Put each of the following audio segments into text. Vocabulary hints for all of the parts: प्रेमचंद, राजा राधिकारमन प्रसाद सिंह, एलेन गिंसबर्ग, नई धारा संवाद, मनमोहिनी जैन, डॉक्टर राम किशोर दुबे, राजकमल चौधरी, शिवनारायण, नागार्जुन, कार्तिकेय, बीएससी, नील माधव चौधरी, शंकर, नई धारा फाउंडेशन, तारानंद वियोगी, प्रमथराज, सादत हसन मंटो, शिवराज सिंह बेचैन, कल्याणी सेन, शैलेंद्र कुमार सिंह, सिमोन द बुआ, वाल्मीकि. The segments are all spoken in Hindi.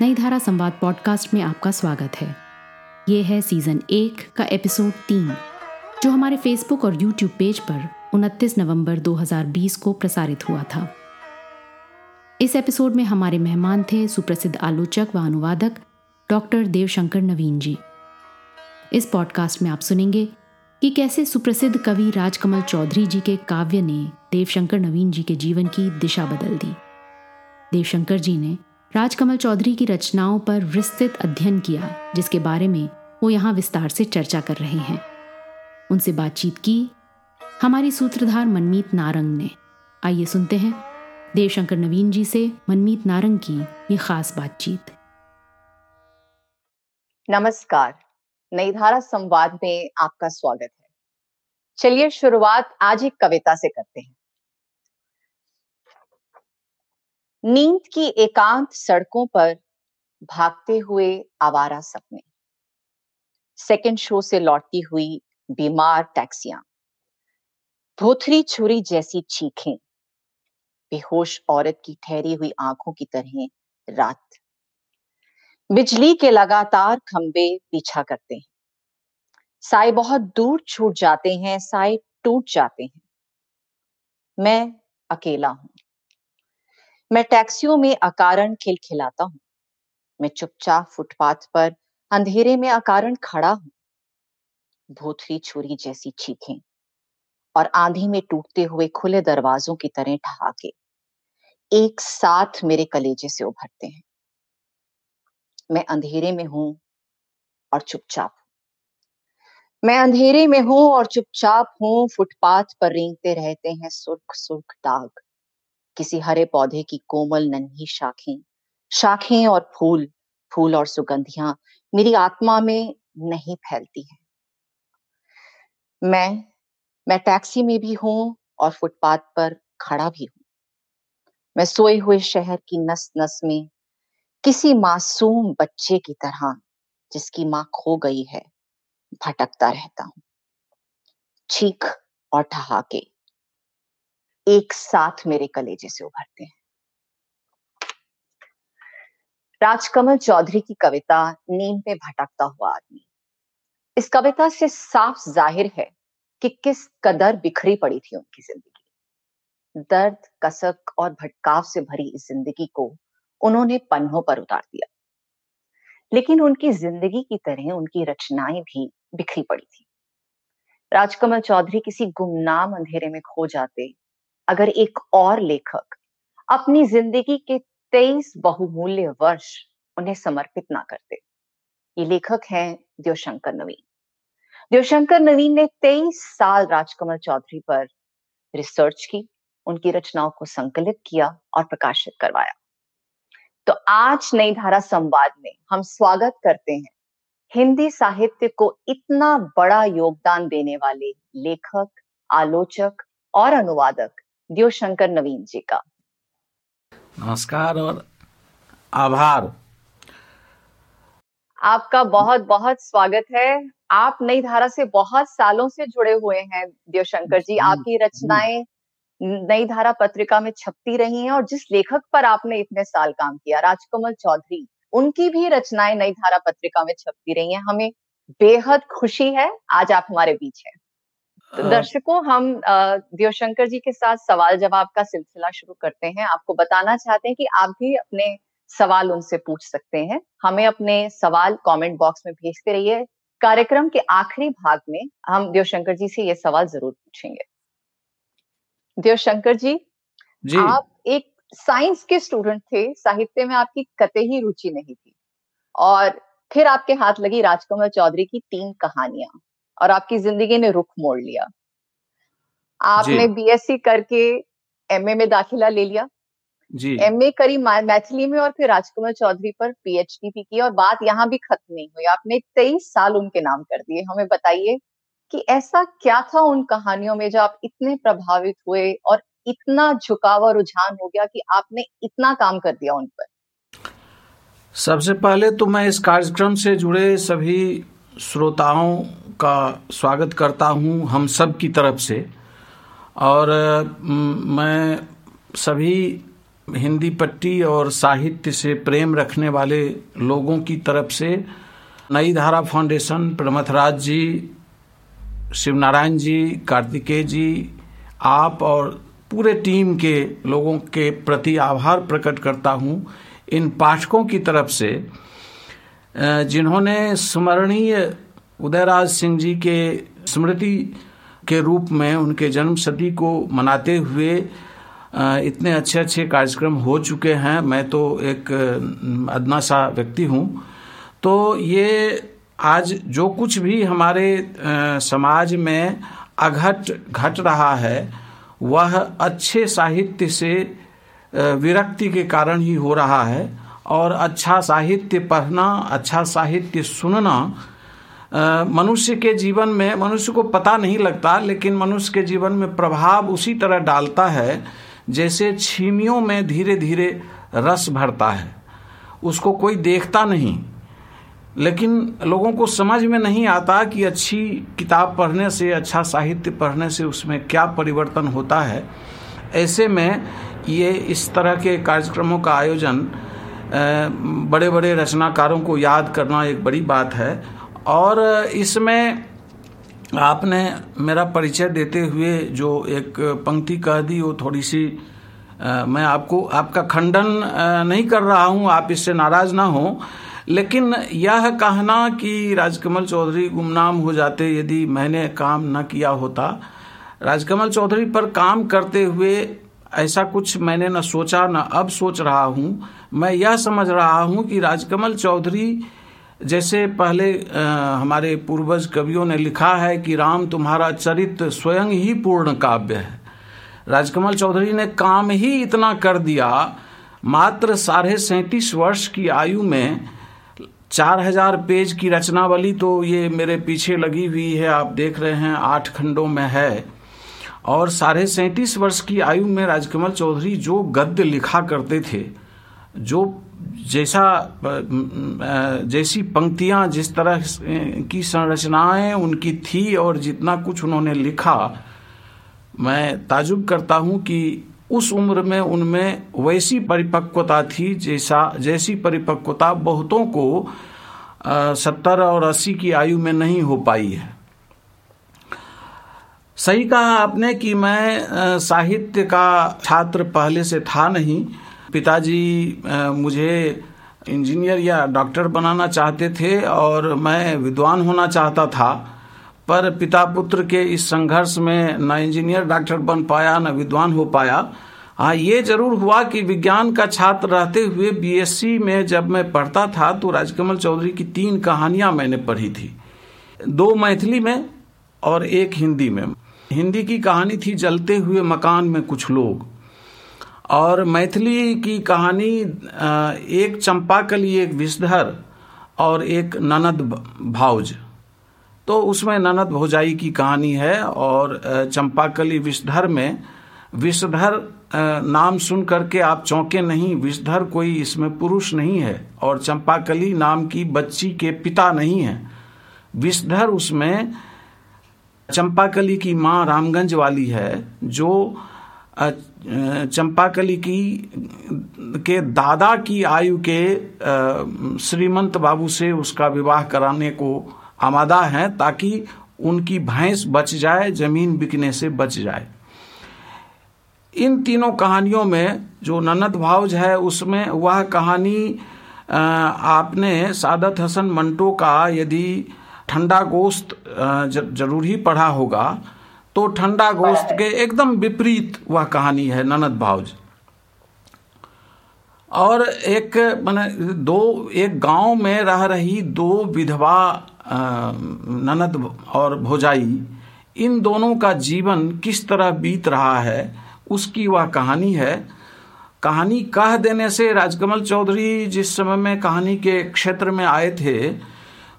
नई धारा संवाद पॉडकास्ट में आपका स्वागत है। ये है सीजन 1 का एपिसोड 3, जो हमारे फेसबुक और यूट्यूब पेज पर 29 नवंबर 2020 को प्रसारित हुआ था। इस एपिसोड में हमारे मेहमान थे सुप्रसिद्ध आलोचक व अनुवादक डॉक्टर देवशंकर नवीन जी। इस पॉडकास्ट में आप सुनेंगे कि कैसे सुप्रसिद्ध कवि राजकमल चौधरी जी के काव्य ने देवशंकर नवीन जी के जीवन की दिशा बदल दी। देवशंकर जी ने राजकमल चौधरी की रचनाओं पर विस्तृत अध्ययन किया, जिसके बारे में वो यहाँ विस्तार से चर्चा कर रहे हैं। उनसे बातचीत की हमारी सूत्रधार मनमीत नारंग ने। आइए सुनते हैं देवशंकर नवीन जी से मनमीत नारंग की ये खास बातचीत। नमस्कार, नई धारा संवाद में आपका स्वागत है। चलिए शुरुआत आज एक कविता से करते हैं। नींद की एकांत सड़कों पर भागते हुए आवारा सपने, सेकंड शो से लौटती हुई बीमार टैक्सियां, धोथरी छुरी जैसी चीखें, बेहोश औरत की ठहरी हुई आंखों की तरह रात, बिजली के लगातार खंबे पीछा करते हैं, साए बहुत दूर छूट जाते हैं, साए टूट जाते हैं। मैं अकेला हूं, मैं टैक्सियों में अकारण खिलखिलाता हूँ, मैं चुपचाप फुटपाथ पर अंधेरे में अकारण खड़ा हूँ। भूतरी छुरी जैसी चीखें और आंधी में टूटते हुए खुले दरवाजों की तरह ठहाके एक साथ मेरे कलेजे से उभरते हैं। मैं अंधेरे में हूं और चुपचाप हूं, मैं अंधेरे में हूं और चुपचाप हूं। फुटपाथ पर रेंगते रहते हैं सुर्ख सुर्ख दाग, किसी हरे पौधे की कोमल नन्ही शाखें, शाखें और फूल, फूल और सुगंधियां मेरी आत्मा में नहीं फैलती है। मैं टैक्सी में भी हूं और फुटपाथ पर खड़ा भी हूं। मैं सोए हुए शहर की नस नस में किसी मासूम बच्चे की तरह जिसकी माँ खो गई है भटकता रहता हूं। चीख और ठहाके एक साथ मेरे कलेजे से उभरते हैं। राजकमल चौधरी की कविता नींद में भटकता हुआ आदमी। इस कविता से साफ जाहिर है कि किस कदर बिखरी पड़ी थी उनकी जिंदगी। दर्द, कसक और भटकाव से भरी इस जिंदगी को उन्होंने पन्नों पर उतार दिया, लेकिन उनकी जिंदगी की तरह उनकी रचनाएं भी बिखरी पड़ी थी। राजकमल चौधरी किसी गुमनाम अंधेरे में खो जाते अगर एक और लेखक अपनी जिंदगी के 23 बहुमूल्य वर्ष उन्हें समर्पित ना करते। ये लेखक हैं देवशंकर नवीन। देवशंकर नवीन ने 23 साल राजकमल चौधरी पर रिसर्च की, उनकी रचनाओं को संकलित किया और प्रकाशित करवाया। तो आज नई धारा संवाद में हम स्वागत करते हैं हिंदी साहित्य को इतना बड़ा योगदान देने वाले लेखक, आलोचक और अनुवादक देवशंकर नवीन जी का। नमस्कार और आभार, आपका बहुत बहुत स्वागत है। आप नई धारा से बहुत सालों से जुड़े हुए हैं देवशंकर जी। आपकी रचनाएं नई धारा पत्रिका में छपती रही हैं और जिस लेखक पर आपने इतने साल काम किया, राजकमल चौधरी, उनकी भी रचनाएं नई धारा पत्रिका में छपती रही हैं। हमें बेहद खुशी है आज आप हमारे बीच हैं। तो दर्शकों, हम देवशंकर जी के साथ सवाल जवाब का सिलसिला शुरू करते हैं। आपको बताना चाहते हैं कि आप भी अपने सवाल उनसे पूछ सकते हैं। हमें अपने सवाल कमेंट बॉक्स में भेजते रहिए। कार्यक्रम के आखिरी भाग में हम देवशंकर जी से ये सवाल जरूर पूछेंगे। देवशंकर जी, आप एक साइंस के स्टूडेंट थे, साहित्य में आपकी कतई रुचि नहीं थी और फिर आपके हाथ लगी राजकमल चौधरी की 3 कहानियां और आपकी जिंदगी ने रुख मोड़ लिया। आपने बीएससी करके एमए में दाखिला ले लिया, एमए करी मैथिली में और फिर राजकमल चौधरी पर पीएचडी भी की और बात यहाँ भी खत्म नहीं हुई। आपने 23 साल उनके नाम कर दिए। हमें बताइए कि ऐसा क्या था उन कहानियों में जो आप इतने प्रभावित हुए और इतना झुकाव और रुझान हो गया कि आपने इतना काम कर दिया उन पर। सबसे पहले तो मैं इस कार्यक्रम से जुड़े सभी श्रोताओं का स्वागत करता हूं हम सब की तरफ से, और मैं सभी हिंदी पट्टी और साहित्य से प्रेम रखने वाले लोगों की तरफ से नई धारा फाउंडेशन, प्रमथराज जी, शिवनारायण जी, कार्तिकेय जी, आप और पूरे टीम के लोगों के प्रति आभार प्रकट करता हूं इन पाठकों की तरफ से जिन्होंने स्मरणीय उदयराज सिंह जी के स्मृति के रूप में उनके जन्म शती को मनाते हुए इतने अच्छे अच्छे कार्यक्रम हो चुके हैं। मैं तो एक अदना सा व्यक्ति हूँ, तो ये आज जो कुछ भी हमारे समाज में अघट घट रहा है वह अच्छे साहित्य से विरक्ति के कारण ही हो रहा है। और अच्छा साहित्य पढ़ना, अच्छा साहित्य सुनना मनुष्य के जीवन में, मनुष्य को पता नहीं लगता लेकिन मनुष्य के जीवन में प्रभाव उसी तरह डालता है जैसे छीमियों में धीरे धीरे रस भरता है। उसको कोई देखता नहीं, लेकिन लोगों को समझ में नहीं आता कि अच्छी किताब पढ़ने से, अच्छा साहित्य पढ़ने से उसमें क्या परिवर्तन होता है। ऐसे में ये इस तरह के कार्यक्रमों का आयोजन, बड़े बड़े रचनाकारों को याद करना एक बड़ी बात है। और इसमें आपने मेरा परिचय देते हुए जो एक पंक्ति कह दी वो थोड़ी सी, मैं आपको आपका खंडन नहीं कर रहा हूँ, आप इससे नाराज़ ना हो, लेकिन यह कहना कि राजकमल चौधरी गुमनाम हो जाते यदि मैंने काम न किया होता, राजकमल चौधरी पर काम करते हुए ऐसा कुछ मैंने न सोचा न अब सोच रहा हूँ। मैं यह समझ रहा हूँ कि राजकमल चौधरी जैसे पहले हमारे पूर्वज कवियों ने लिखा है कि राम तुम्हारा चरित्र स्वयं ही पूर्ण काव्य है, राजकमल चौधरी ने काम ही इतना कर दिया। मात्र 37.5 वर्ष की आयु में 4000 पेज की रचनावली, तो ये मेरे पीछे लगी हुई है, आप देख रहे हैं 8 खंडों में है, और 37.5 वर्ष की आयु में राजकमल चौधरी जो गद्य लिखा करते थे, जो जैसी पंक्तियां, जिस तरह की संरचनाएं उनकी थी और जितना कुछ उन्होंने लिखा, मैं ताजुब करता हूं कि उस उम्र में उनमें वैसी परिपक्वता थी जैसी परिपक्वता बहुतों को 70 और 80 की आयु में नहीं हो पाई है। सही कहा आपने कि मैं साहित्य का छात्र पहले से था नहीं। पिताजी मुझे इंजीनियर या डॉक्टर बनाना चाहते थे और मैं विद्वान होना चाहता था, पर पिता पुत्र के इस संघर्ष में न इंजीनियर डॉक्टर बन पाया न विद्वान हो पाया। हाँ, ये जरूर हुआ कि विज्ञान का छात्र रहते हुए बीएससी में जब मैं पढ़ता था तो राजकमल चौधरी की 3 कहानियां मैंने पढ़ी थी, 2 मैथिली में और 1 हिंदी में। हिंदी की कहानी थी जलते हुए मकान में कुछ लोग, और मैथिली की कहानी एक चंपाकली, एक विषधर और एक ननद भाउज। तो उसमें ननद भौजाई की कहानी है, और चंपाकली विषधर में, विषधर नाम सुन करके आप चौंके नहीं, विषधर कोई इसमें पुरुष नहीं है और चंपाकली नाम की बच्ची के पिता नहीं है। विषधर उसमें चंपाकली की माँ रामगंज वाली है, जो चंपाकली के दादा की आयु के श्रीमंत बाबू से उसका विवाह कराने को आमादा है ताकि उनकी भैंस बच जाए, जमीन बिकने से बच जाए। इन 3 कहानियों में जो ननद भाउज है उसमें वह कहानी आपने सादत हसन मंटो का यदि ठंडा गोश्त जरूर ही पढ़ा होगा, तो ठंडा गोश्त के एकदम विपरीत वह कहानी है ननद भाउज। और एक माने 2 गांव में रह रही 2 विधवा ननद और भौजाई, इन दोनों का जीवन किस तरह बीत रहा है उसकी वह कहानी है। कहानी कह देने से राजकमल चौधरी जिस समय में कहानी के क्षेत्र में आए थे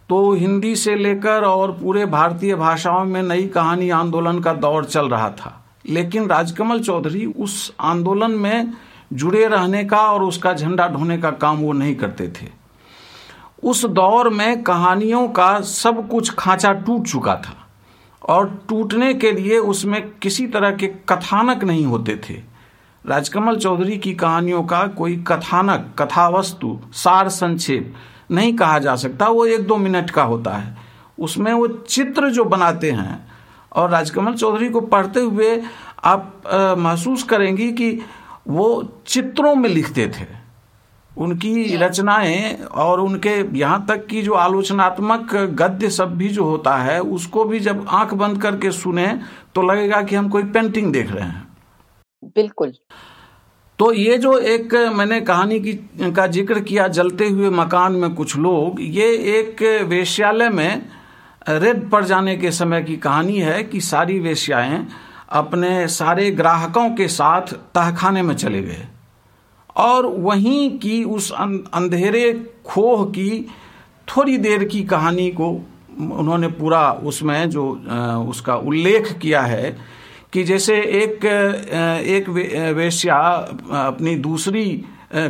तो हिंदी से लेकर और पूरे भारतीय भाषाओं में नई कहानी आंदोलन का दौर चल रहा था, लेकिन राजकमल चौधरी उस आंदोलन में जुड़े रहने का और उसका झंडा ढोने का काम वो नहीं करते थे। उस दौर में कहानियों का सब कुछ खांचा टूट चुका था और टूटने के लिए उसमें किसी तरह के कथानक नहीं होते थे। राजकमल चौधरी की कहानियों का कोई कथानक, कथावस्तु, सार संक्षेप नहीं कहा जा सकता। वो एक दो मिनट का होता है। उसमें वो चित्र जो बनाते हैं, और राजकमल चौधरी को पढ़ते हुए आप महसूस करेंगी कि वो चित्रों में लिखते थे। उनकी रचनाएं और उनके यहाँ तक कि जो आलोचनात्मक गद्य सब भी जो होता है, उसको भी जब आंख बंद करके सुने तो लगेगा कि हम कोई पेंटिंग देख रहे हैं। बिल्कुल। तो ये जो एक मैंने कहानी का जिक्र किया, जलते हुए मकान में कुछ लोग, ये एक वेश्यालय में रेड पर जाने के समय की कहानी है कि सारी वेश्याएं अपने सारे ग्राहकों के साथ तहखाने में चले गए और वहीं की उस अंधेरे खोह की थोड़ी देर की कहानी को उन्होंने पूरा उसमें जो उसका उल्लेख किया है कि जैसे एक वेश्या अपनी दूसरी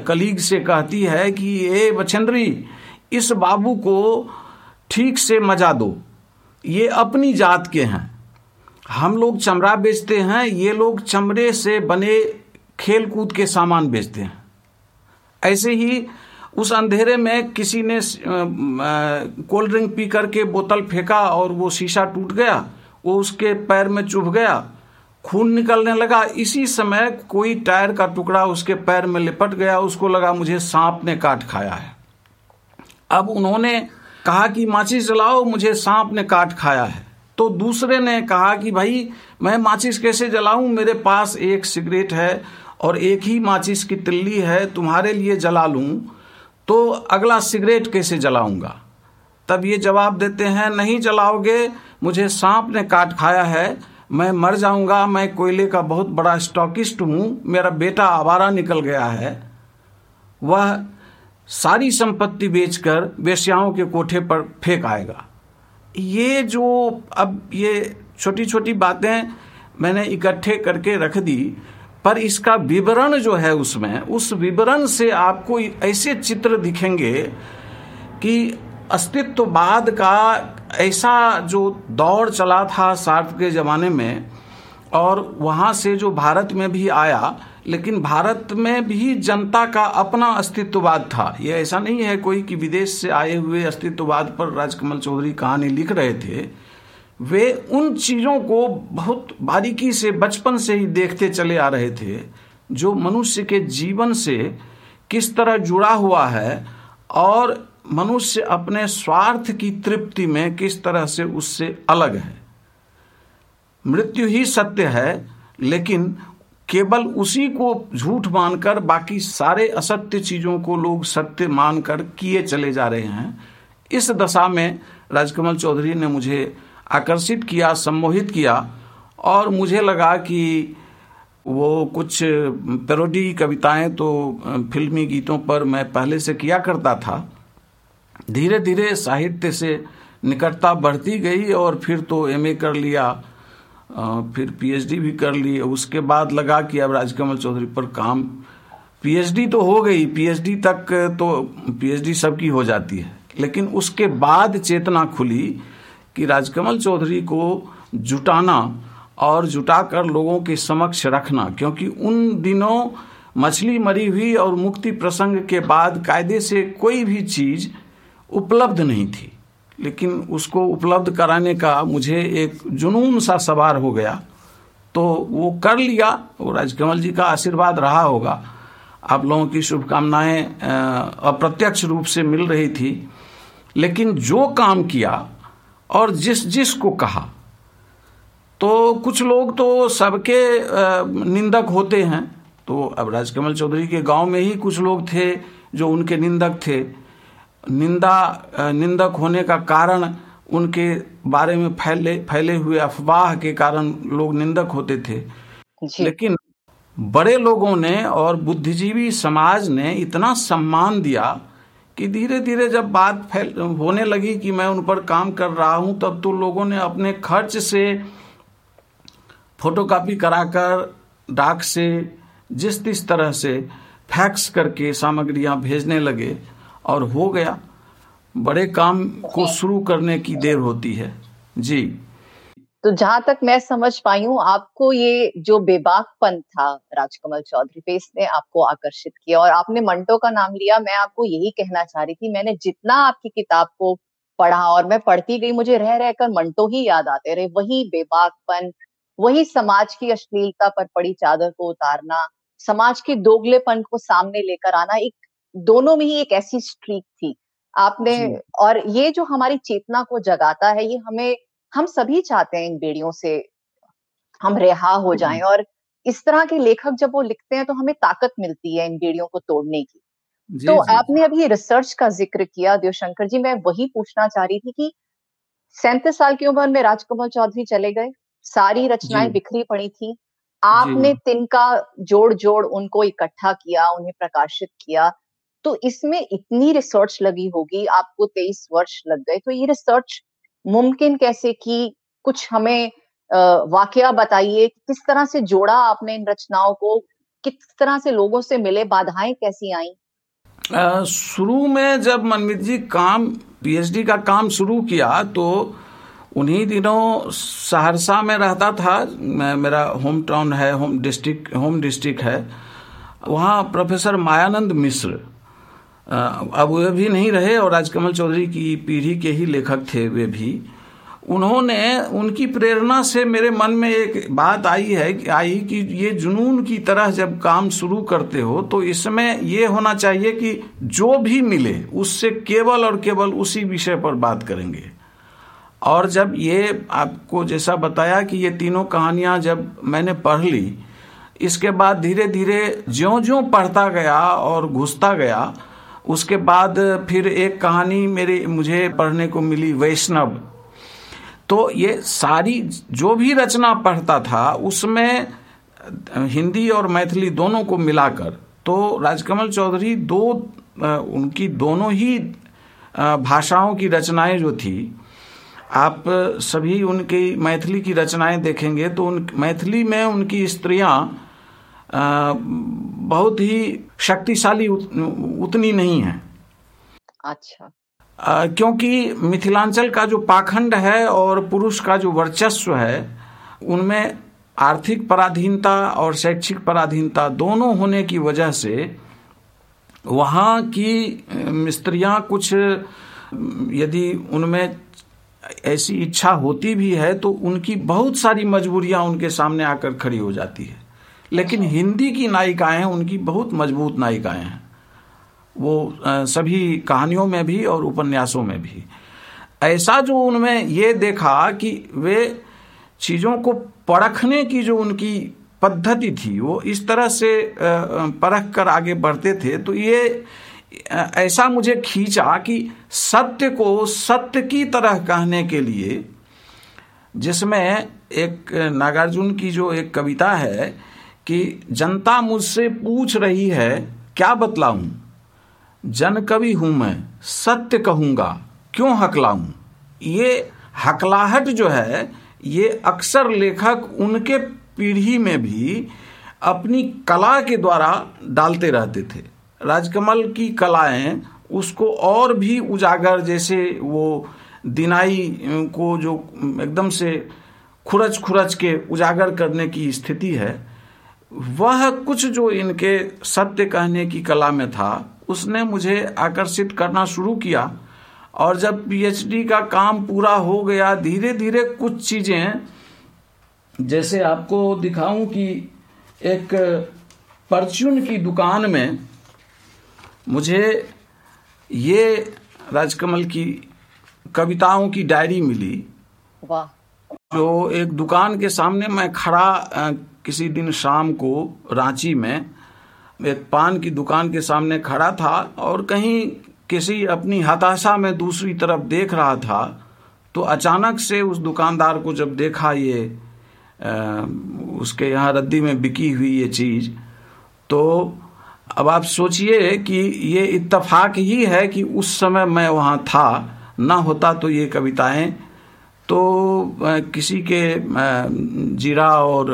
कलीग से कहती है कि ए बछेंद्री, इस बाबू को ठीक से मजा दो, ये अपनी जात के हैं, हम लोग चमड़ा बेचते हैं, ये लोग चमड़े से बने खेलकूद के सामान बेचते हैं। ऐसे ही उस अंधेरे में किसी ने कोल्ड ड्रिंक पी करके बोतल फेंका और वो शीशा टूट गया, वो उसके पैर में चुभ गया, खून निकलने लगा। इसी समय कोई टायर का टुकड़ा उसके पैर में लिपट गया, उसको लगा मुझे सांप ने काट खाया है। अब उन्होंने कहा कि माचिस जलाओ, मुझे सांप ने काट खाया है। तो दूसरे ने कहा कि भाई मैं माचिस कैसे जलाऊं, मेरे पास एक सिगरेट है और एक ही माचिस की तिल्ली है, तुम्हारे लिए जला लूं तो अगला सिगरेट कैसे जलाऊंगा। तब ये जवाब देते हैं, नहीं जलाओगे, मुझे सांप ने काट खाया है, मैं मर जाऊंगा, मैं कोयले का बहुत बड़ा स्टॉकिस्ट हूं, मेरा बेटा आवारा निकल गया है, वह सारी संपत्ति बेचकर वेश्याओं के कोठे पर फेंक आएगा। ये जो अब ये छोटी छोटी बातें मैंने इकट्ठे करके रख दी, पर इसका विवरण जो है उसमें, उस विवरण से आपको ऐसे चित्र दिखेंगे कि अस्तित्ववाद का ऐसा जो दौर चला था सार्थ के ज़माने में, और वहाँ से जो भारत में भी आया, लेकिन भारत में भी जनता का अपना अस्तित्ववाद था। ये ऐसा नहीं है कोई कि विदेश से आए हुए अस्तित्ववाद पर राजकमल चौधरी कहानी लिख रहे थे। वे उन चीज़ों को बहुत बारीकी से बचपन से ही देखते चले आ रहे थे जो मनुष्य के जीवन से किस तरह जुड़ा हुआ है और मनुष्य अपने स्वार्थ की तृप्ति में किस तरह से उससे अलग है। मृत्यु ही सत्य है, लेकिन केवल उसी को झूठ मानकर बाकी सारे असत्य चीज़ों को लोग सत्य मानकर किए चले जा रहे हैं। इस दशा में राजकमल चौधरी ने मुझे आकर्षित किया, सम्मोहित किया, और मुझे लगा कि वो कुछ पैरोडी कविताएं तो फिल्मी गीतों पर मैं पहले से किया करता था। धीरे धीरे साहित्य से निकटता बढ़ती गई और फिर तो एमए कर लिया, फिर पीएचडी भी कर ली। उसके बाद लगा कि अब राजकमल चौधरी पर काम, पीएचडी तो हो गई, पीएचडी तक तो पीएचडी सबकी हो जाती है, लेकिन उसके बाद चेतना खुली कि राजकमल चौधरी को जुटाना और जुटाकर लोगों के समक्ष रखना, क्योंकि उन दिनों मछली मरी हुई और मुक्ति प्रसंग के बाद कायदे से कोई भी चीज़ उपलब्ध नहीं थी, लेकिन उसको उपलब्ध कराने का मुझे एक जुनून सा सवार हो गया। तो वो कर लिया, वो राजकमल जी का आशीर्वाद रहा होगा। आप लोगों की शुभकामनाएं अप्रत्यक्ष रूप से मिल रही थी, लेकिन जो काम किया और जिस जिस को कहा, तो कुछ लोग तो सबके निंदक होते हैं, तो अब राजकमल चौधरी के गांव में ही कुछ लोग थे जो उनके निंदक थे। निंदक होने का कारण उनके बारे में फैले हुए अफवाह के कारण लोग निंदक होते थे, लेकिन बड़े लोगों ने और बुद्धिजीवी समाज ने इतना सम्मान दिया कि धीरे धीरे जब बात होने लगी कि मैं उन पर काम कर रहा हूँ, तब तो लोगों ने अपने खर्च से फोटोकॉपी कराकर, डाक से, जिस तिस तरह से फैक्स करके सामग्रियाँ भेजने लगे और हो गया। बड़े काम को शुरू करने की देर होती है। जी तो जहां तक मैं समझ पाई हूँ, आपको ये जो बेबाकपन था राजकमल चौधरी पे, इसने आपको आकर्षित किया और आपने मंटो का नाम लिया। मैं आपको यही कहना चाह रही थी, मैंने जितना आपकी किताब को पढ़ा और मैं पढ़ती गई, मुझे रह रहकर मंटो ही याद आते रहे। वही बेबाकपन, वही समाज की अश्लीलता पर पड़ी चादर को उतारना, समाज के दोगलेपन को सामने लेकर आना, एक दोनों में ही एक ऐसी स्ट्रीक थी आपने। और ये जो हमारी चेतना को जगाता है, ये हमें, हम सभी चाहते हैं इन बेड़ियों से हम रिहा हो जाएं, और इस तरह के लेखक जब वो लिखते हैं तो हमें ताकत मिलती है इन बेड़ियों को तोड़ने की। जी, तो जी, आपने अभी रिसर्च का जिक्र किया देवशंकर जी, मैं वही पूछना चाह रही थी कि 37 साल की उम्र में राजकमल चौधरी चले गए, सारी रचनाएं बिखरी पड़ी थी, आपने तिनका जोड़ जोड़ उनको इकट्ठा किया, उन्हें प्रकाशित किया, तो इसमें इतनी रिसर्च लगी होगी, आपको 23 वर्ष लग गए। तो ये रिसर्च मुमकिन कैसे की? कुछ हमें वाकया बताइए, किस तरह से जोड़ा आपने इन रचनाओं को, किस तरह से लोगों से मिले, बाधाएं कैसी आई? शुरू में जब मनमीत जी काम पीएचडी का काम शुरू किया तो उन्हीं दिनों सहरसा में रहता था, मेरा होम टाउन है, होम डिस्ट्रिक्ट है। वहाँ प्रोफेसर मायानंद मिश्र, अब वे भी नहीं रहे और राजकमल चौधरी की पीढ़ी के ही लेखक थे वे भी। उन्होंने, उनकी प्रेरणा से मेरे मन में एक बात आई कि ये जुनून की तरह जब काम शुरू करते हो तो इसमें ये होना चाहिए कि जो भी मिले उससे केवल और केवल उसी विषय पर बात करेंगे। और जब ये आपको जैसा बताया कि ये तीनों कहानियां जब मैंने पढ़ ली, इसके बाद धीरे धीरे ज्यों पढ़ता गया और घुसता गया, उसके बाद फिर एक कहानी मुझे पढ़ने को मिली वैष्णव। तो ये सारी जो भी रचना पढ़ता था उसमें हिंदी और मैथिली दोनों को मिलाकर, तो राजकमल चौधरी उनकी दोनों ही भाषाओं की रचनाएं जो थी, आप सभी उनकी मैथिली की रचनाएं देखेंगे तो मैथिली में उनकी स्त्रियां बहुत ही शक्तिशाली उतनी नहीं है। अच्छा। क्योंकि मिथिलांचल का जो पाखंड है और पुरुष का जो वर्चस्व है, उनमें आर्थिक पराधीनता और शैक्षिक पराधीनता दोनों होने की वजह से वहाँ की स्त्रियाँ कुछ, यदि उनमें ऐसी इच्छा होती भी है तो उनकी बहुत सारी मजबूरियाँ उनके सामने आकर खड़ी हो जाती है। लेकिन हिंदी की नायिकाएं उनकी बहुत मजबूत नायिकाएं हैं, वो सभी कहानियों में भी और उपन्यासों में भी। ऐसा जो उनमें ये देखा कि वे चीज़ों को परखने की जो उनकी पद्धति थी वो इस तरह से परख कर आगे बढ़ते थे, तो ये ऐसा मुझे खींचा कि सत्य को सत्य की तरह कहने के लिए, जिसमें एक नागार्जुन की जो एक कविता है कि जनता मुझसे पूछ रही है क्या बतलाऊं, जन कवि हूं मैं सत्य कहूंगा क्यों हकलाऊं। ये हकलाहट जो है ये अक्सर लेखक उनके पीढ़ी में भी अपनी कला के द्वारा डालते रहते थे। राजकमल की कलाएं उसको और भी उजागर, जैसे वो दिनाई को जो एकदम से खुरच खुरच के उजागर करने की स्थिति है, वह कुछ जो इनके सत्य कहने की कला में था उसने मुझे आकर्षित करना शुरू किया। और जब पीएचडी का काम पूरा हो गया, धीरे धीरे कुछ चीज़ें, जैसे आपको दिखाऊं कि एक परचून की दुकान में मुझे ये राजकमल की कविताओं की डायरी मिली। वाह। जो एक दुकान के सामने मैं खड़ा किसी दिन शाम को रांची में एक पान की दुकान के सामने खड़ा था और कहीं किसी अपनी हताशा में दूसरी तरफ देख रहा था, तो अचानक से उस दुकानदार को जब देखा ये उसके यहाँ रद्दी में बिकी हुई ये चीज़, तो अब आप सोचिए कि ये इत्तफाक ही है कि उस समय मैं वहाँ था, ना होता तो ये कविताएं तो किसी के जीरा और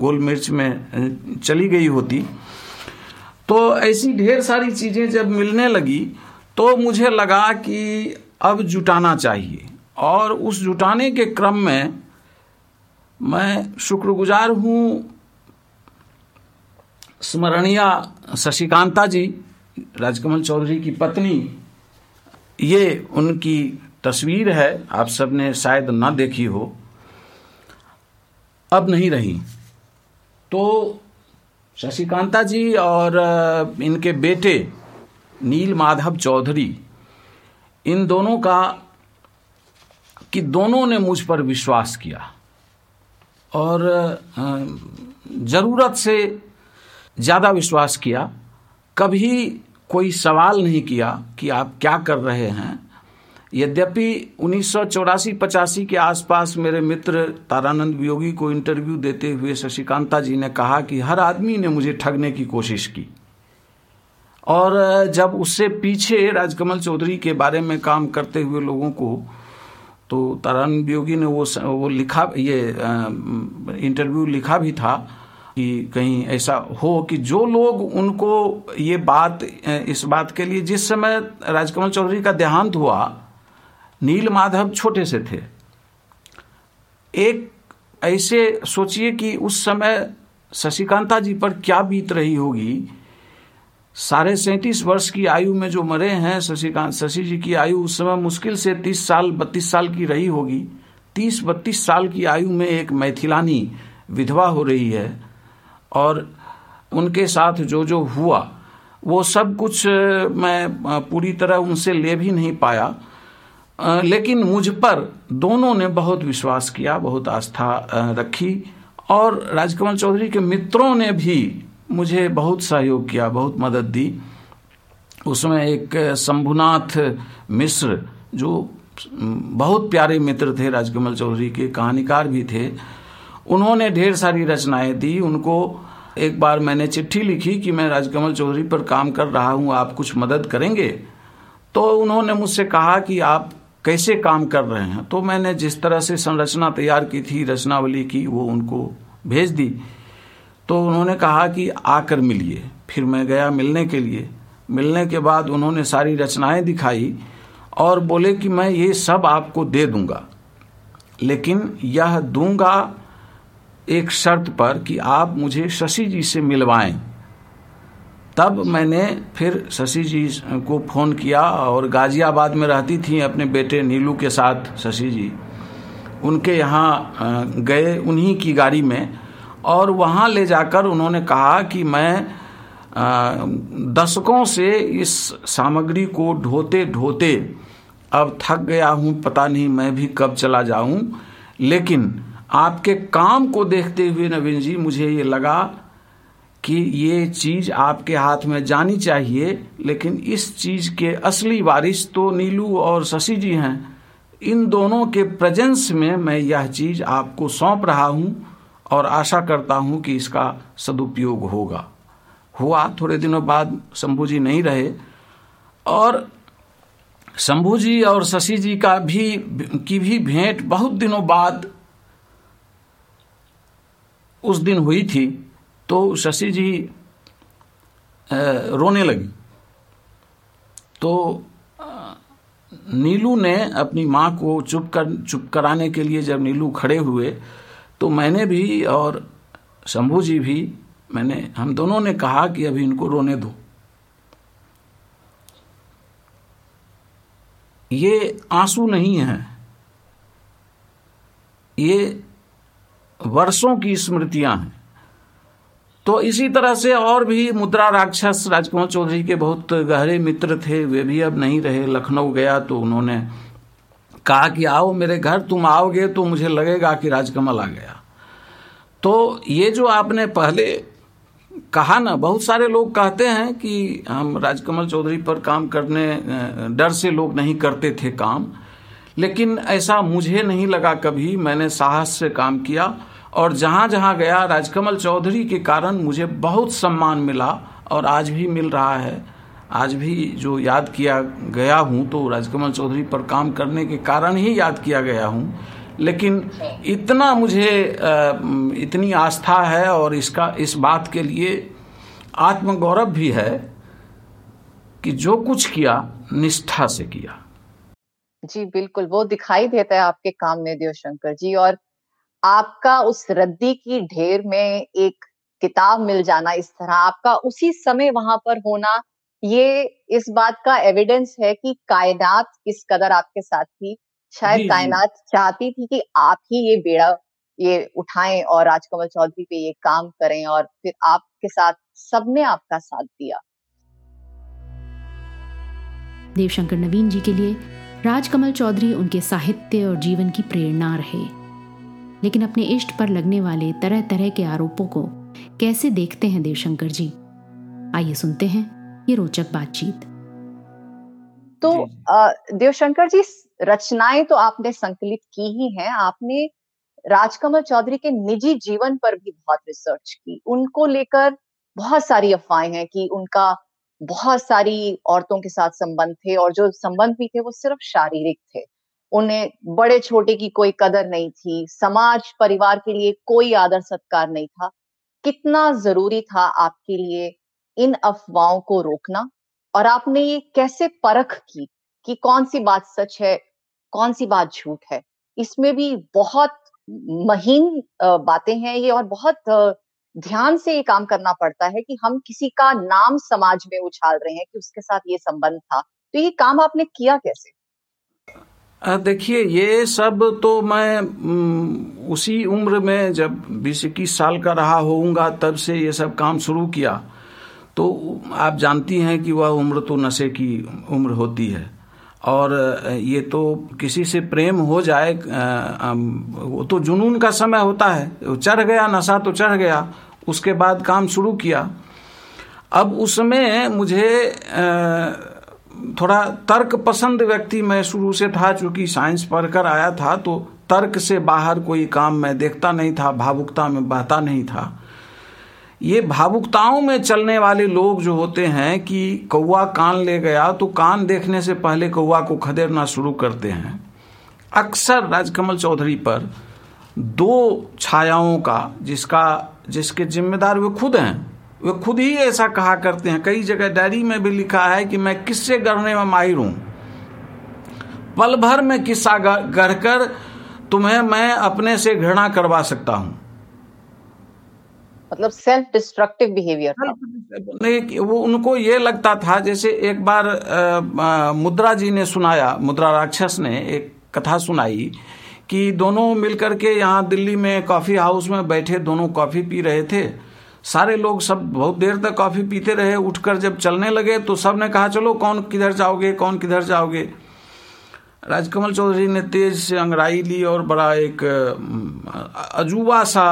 गोल मिर्च में चली गई होती। तो ऐसी ढेर सारी चीज़ें जब मिलने लगी तो मुझे लगा कि अब जुटाना चाहिए, और उस जुटाने के क्रम में मैं शुक्रगुजार हूँ स्मरणीया शशिकांता जी, राजकमल चौधरी की पत्नी। ये उनकी तस्वीर है, आप सब ने शायद ना देखी हो, अब नहीं रही। तो शशिकांता जी और इनके बेटे नील माधव चौधरी, इन दोनों का कि दोनों ने मुझ पर विश्वास किया और ज़रूरत से ज़्यादा विश्वास किया। कभी कोई सवाल नहीं किया कि आप क्या कर रहे हैं। यद्यपि 1984-85 के आसपास मेरे मित्र तारानंद वियोगी को इंटरव्यू देते हुए शशिकांता जी ने कहा कि हर आदमी ने मुझे ठगने की कोशिश की, और जब उससे पीछे राजकमल चौधरी के बारे में काम करते हुए लोगों को, तो तारानंद वियोगी ने वो लिखा, ये इंटरव्यू लिखा भी था कि कहीं ऐसा हो कि जो लोग उनको ये बात, इस बात के लिए, जिस समय राजकमल चौधरी का देहांत हुआ, नील माधव छोटे से थे। एक ऐसे सोचिए कि उस समय शशिकांता जी पर क्या बीत रही होगी। 37.5 वर्ष की आयु में जो मरे हैं, शशि जी की आयु उस समय मुश्किल से 30 साल 32 साल की रही होगी। 30-32 साल की आयु में एक मैथिलानी विधवा हो रही है, और उनके साथ जो हुआ वो सब कुछ मैं पूरी तरह उनसे ले भी नहीं पाया, लेकिन मुझ पर दोनों ने बहुत विश्वास किया, बहुत आस्था रखी, और राजकमल चौधरी के मित्रों ने भी मुझे बहुत सहयोग किया, बहुत मदद दी। उसमें एक शम्भुनाथ मिश्र, जो बहुत प्यारे मित्र थे राजकमल चौधरी के, कहानीकार भी थे, उन्होंने ढेर सारी रचनाएं दी। उनको एक बार मैंने चिट्ठी लिखी कि मैं राजकमल चौधरी पर काम कर रहा हूं, आप कुछ मदद करेंगे? तो उन्होंने मुझसे कहा कि आप कैसे काम कर रहे हैं। तो मैंने जिस तरह से संरचना तैयार की थी, रचनावली की, वो उनको भेज दी। तो उन्होंने कहा कि आकर मिलिए। फिर मैं गया मिलने के लिए। मिलने के बाद उन्होंने सारी रचनाएं दिखाई और बोले कि मैं ये सब आपको दे दूंगा, लेकिन यह दूंगा एक शर्त पर कि आप मुझे शशि जी से मिलवाएं। तब मैंने फिर शशि जी को फ़ोन किया, और गाज़ियाबाद में रहती थी अपने बेटे नीलू के साथ शशि जी, उनके यहाँ गए उन्हीं की गाड़ी में, और वहाँ ले जाकर उन्होंने कहा कि मैं दशकों से इस सामग्री को ढोते ढोते अब थक गया हूँ, पता नहीं मैं भी कब चला जाऊँ, लेकिन आपके काम को देखते हुए नवीन जी मुझे ये लगा कि ये चीज़ आपके हाथ में जानी चाहिए, लेकिन इस चीज़ के असली वारिस तो नीलू और शशि जी हैं। इन दोनों के प्रेजेंस में मैं यह चीज़ आपको सौंप रहा हूँ और आशा करता हूं कि इसका सदुपयोग होगा। हुआ, थोड़े दिनों बाद शंभू जी नहीं रहे, और शंभू जी और शशि जी की भी भेंट बहुत दिनों बाद उस दिन हुई थी। तो शशि जी रोने लगी। तो नीलू ने अपनी माँ को चुप कराने के लिए, जब नीलू खड़े हुए, तो मैंने भी और शंभू जी भी, हम दोनों ने कहा कि अभी इनको रोने दो। ये आंसू नहीं है, ये वर्षों की स्मृतियां हैं। तो इसी तरह से और भी, मुद्रा राक्षस राजकमल चौधरी के बहुत गहरे मित्र थे, वे भी अब नहीं रहे। लखनऊ गया तो उन्होंने कहा कि आओ मेरे घर, तुम आओगे तो मुझे लगेगा कि राजकमल आ गया। तो ये जो आपने पहले कहा ना, बहुत सारे लोग कहते हैं कि हम राजकमल चौधरी पर काम करने डर से लोग नहीं करते थे काम, लेकिन ऐसा मुझे नहीं लगा कभी। मैंने साहस से काम किया, और जहाँ जहाँ गया राजकमल चौधरी के कारण मुझे बहुत सम्मान मिला, और आज भी मिल रहा है। आज भी जो याद किया गया हूँ तो राजकमल चौधरी पर काम करने के कारण ही याद किया गया हूँ, लेकिन इतना मुझे इतनी आस्था है, और इस बात के लिए आत्मगौरव भी है कि जो कुछ किया निष्ठा से किया। जी बिल्कुल, वो दिखाई देता है आपके काम में देवशंकर जी। और आपका उस रद्दी की ढेर में एक किताब मिल जाना, इस तरह आपका उसी समय वहां पर होना, ये इस बात का एविडेंस है कि कायनात किस कदर आपके साथ थी। शायद कायनात चाहती थी कि आप ही ये बेड़ा ये उठाएं और राजकमल चौधरी पे ये काम करें, और फिर आपके साथ सबने आपका साथ दिया। देवशंकर नवीन जी के लिए राजकमल चौधरी उनके साहित्य और जीवन की प्रेरणा रहे, लेकिन अपने इष्ट पर लगने वाले तरह तरह के आरोपों को कैसे देखते हैं देवशंकर जी, आइए सुनते हैं ये रोचक बातचीत। तो देवशंकर जी, रचनाएं तो आपने संकलित की ही हैं, आपने राजकमल चौधरी के निजी जीवन पर भी बहुत रिसर्च की। उनको लेकर बहुत सारी अफवाहें हैं कि उनका बहुत सारी औरतों के साथ संबंध थे, और जो संबंध भी थे वो सिर्फ शारीरिक थे। उन्हें बड़े छोटे की कोई कदर नहीं थी, समाज परिवार के लिए कोई आदर सत्कार नहीं था। कितना जरूरी था आपके लिए इन अफवाहों को रोकना, और आपने ये कैसे परख की कि कौन सी बात सच है, कौन सी बात झूठ है? इसमें भी बहुत महीन बातें हैं ये, और बहुत ध्यान से ये काम करना पड़ता है कि हम किसी का नाम समाज में उछाल रहे हैं कि उसके साथ ये संबंध था। तो ये काम आपने किया कैसे? देखिए, ये सब तो मैं उसी उम्र में जब 20-21 साल का रहा होऊंगा तब से ये सब काम शुरू किया। तो आप जानती हैं कि वह उम्र तो नशे की उम्र होती है, और ये तो किसी से प्रेम हो जाए वो तो जुनून का समय होता है। चढ़ गया नशा तो चढ़ गया, उसके बाद काम शुरू किया। अब उसमें मुझे थोड़ा तर्क पसंद व्यक्ति मैं शुरू से था, चूँकि साइंस पढ़कर आया था, तो तर्क से बाहर कोई काम मैं देखता नहीं था, भावुकता में बहता नहीं था। ये भावुकताओं में चलने वाले लोग जो होते हैं कि कौवा कान ले गया तो कान देखने से पहले कौवा को खदेड़ना शुरू करते हैं। अक्सर राजकमल चौधरी पर दो छायाओं का, जिसके जिम्मेदार वे खुद हैं, वे खुद ही ऐसा कहा करते हैं। कई जगह डायरी में भी लिखा है कि मैं किस्से गढ़ने में माहिर हूँ, पल भर में किस्सा गढ़कर तुम्हें मैं अपने से घृणा करवा सकता हूँ। मतलब सेल्फ डिस्ट्रक्टिव बिहेवियर नहीं, वो उनको ये लगता था। जैसे एक बार मुद्रा जी ने सुनाया, मुद्रा राक्षस ने एक कथा सुनाई कि दोनों मिलकर के यहाँ दिल्ली में कॉफ़ी हाउस में बैठे, दोनों कॉफ़ी पी रहे थे। सारे लोग सब बहुत देर तक कॉफ़ी पीते रहे, उठकर जब चलने लगे तो सब ने कहा चलो कौन किधर जाओगे, कौन किधर जाओगे। राजकमल चौधरी ने तेज से अंगड़ाई ली और बड़ा एक अजूबा सा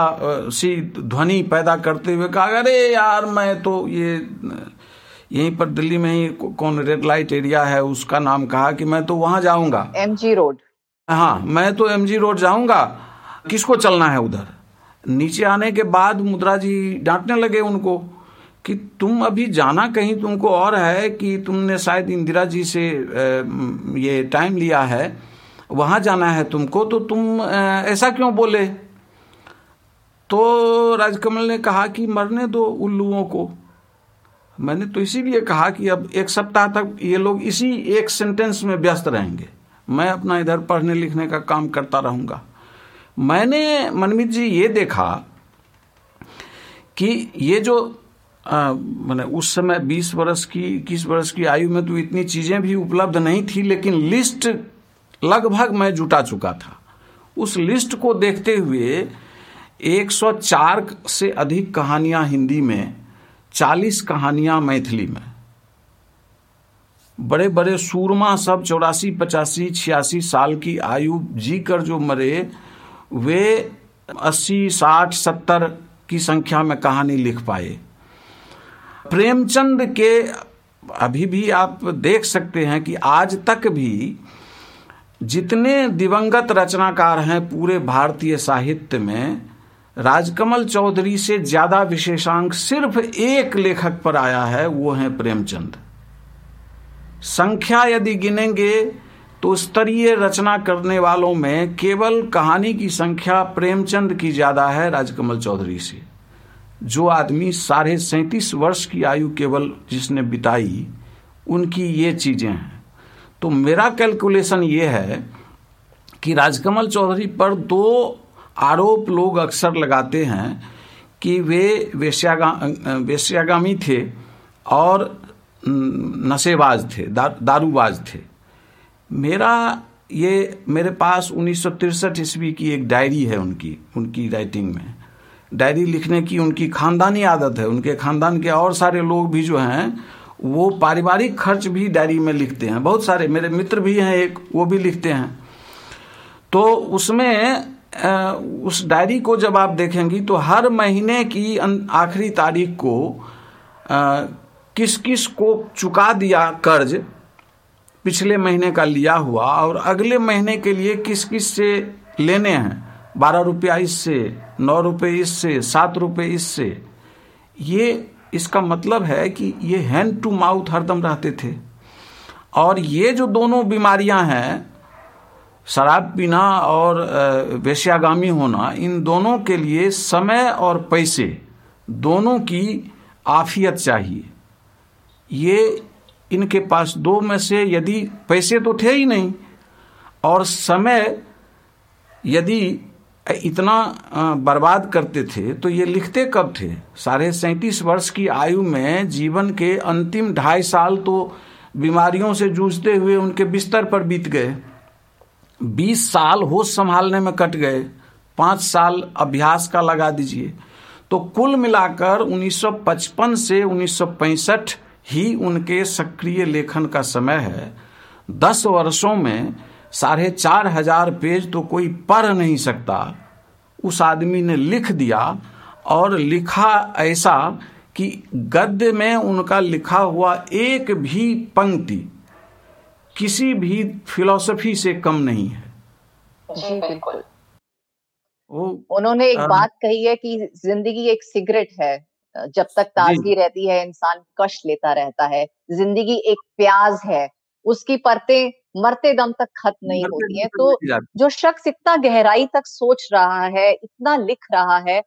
सी ध्वनि पैदा करते हुए कहा, अरे यार मैं तो ये यहीं पर दिल्ली में ही कौन रेड लाइट एरिया है उसका नाम कहा कि मैं तो वहाँ जाऊँगा, एमजी रोड। हाँ, मैं तो एमजी रोड जाऊँगा, किसको चलना है उधर। नीचे आने के बाद मुद्रा जी डांटने लगे उनको कि तुम अभी जाना कहीं तुमको और है कि तुमने शायद इंदिरा जी से ये टाइम लिया है, वहाँ जाना है तुमको, तो तुम ऐसा क्यों बोले। तो राजकमल ने कहा कि मरने दो उल्लुओं को, मैंने तो इसीलिए कहा कि अब एक सप्ताह तक ये लोग इसी एक सेंटेंस में व्यस्त रहेंगे, मैं अपना इधर पढ़ने लिखने का काम करता रहूँगा। मैंने मनमीत जी ये देखा कि ये जो मैंने उस समय 21 वर्ष की आयु में तो इतनी चीज़ें भी उपलब्ध नहीं थी, लेकिन लिस्ट लगभग मैं जुटा चुका था। उस लिस्ट को देखते हुए 104 से अधिक कहानियां हिंदी में, 40 कहानियां मैथिली में, बड़े बड़े सूरमा सब 84, 85, 86 साल की आयु जी कर जो मरे, वे 80, 60, 70 की संख्या में कहानी लिख पाए। प्रेमचंद के अभी भी आप देख सकते हैं कि आज तक भी जितने दिवंगत रचनाकार हैं पूरे भारतीय साहित्य में, राजकमल चौधरी से ज़्यादा विशेषांक सिर्फ एक लेखक पर आया है, वो हैं प्रेमचंद। संख्या यदि गिनेंगे तो स्तरीय रचना करने वालों में केवल कहानी की संख्या प्रेमचंद की ज़्यादा है राजकमल चौधरी से। जो आदमी 37.5 वर्ष की आयु केवल जिसने बिताई, उनकी ये चीज़ें हैं। तो मेरा कैलकुलेशन ये है कि राजकमल चौधरी पर दो आरोप लोग अक्सर लगाते हैं कि वे वेश्यागामी थे और नशेबाज थे, दारूबाज थे। मेरे पास 1963 ईस्वी की एक डायरी है उनकी राइटिंग में। डायरी लिखने की उनकी खानदानी आदत है। उनके खानदान के और सारे लोग भी जो हैं वो पारिवारिक खर्च भी डायरी में लिखते हैं। बहुत सारे मेरे मित्र भी हैं, एक वो भी लिखते हैं। तो उसमें उस डायरी को जब आप देखेंगी तो हर महीने की आखिरी तारीख को किस किस को चुका दिया कर्ज, पिछले महीने का लिया हुआ, और अगले महीने के लिए किस किस से लेने हैं, 12 रुपया इससे, 9 रुपये इससे, 7 रुपये इससे। ये इसका मतलब है कि ये हैंड टू माउथ हरदम रहते थे। और ये जो दोनों बीमारियां हैं, शराब पीना और वेश्यागामी होना, इन दोनों के लिए समय और पैसे दोनों की आफियत चाहिए। ये इनके पास दो में से यदि पैसे तो थे ही नहीं और समय यदि इतना बर्बाद करते थे तो ये लिखते कब थे? 37.5 वर्ष की आयु में जीवन के अंतिम 2.5 साल तो बीमारियों से जूझते हुए उनके बिस्तर पर बीत गए। 20 साल होश संभालने में कट गए, 5 साल अभ्यास का लगा दीजिए। तो कुल मिलाकर 1955 से 1965 ही उनके सक्रिय लेखन का समय है। 10 वर्षों में 4,500 पेज तो कोई पढ़ नहीं सकता, उस आदमी ने लिख दिया। और लिखा ऐसा कि गद्य में उनका लिखा हुआ एक भी पंक्ति किसी भी फिलॉसफी से कम नहीं है। जी बिल्कुल। उन्होंने एक बात कही है कि जिंदगी एक सिगरेट है, जब तक ताजगी रहती है इंसान कश लेता रहता है। जिंदगी एक प्याज है, उसकी परतें मरते दम तक खत्म नहीं होती है। तो जो शख्स इतना गहराई तक सोच रहा है, इतना लिख रहा है,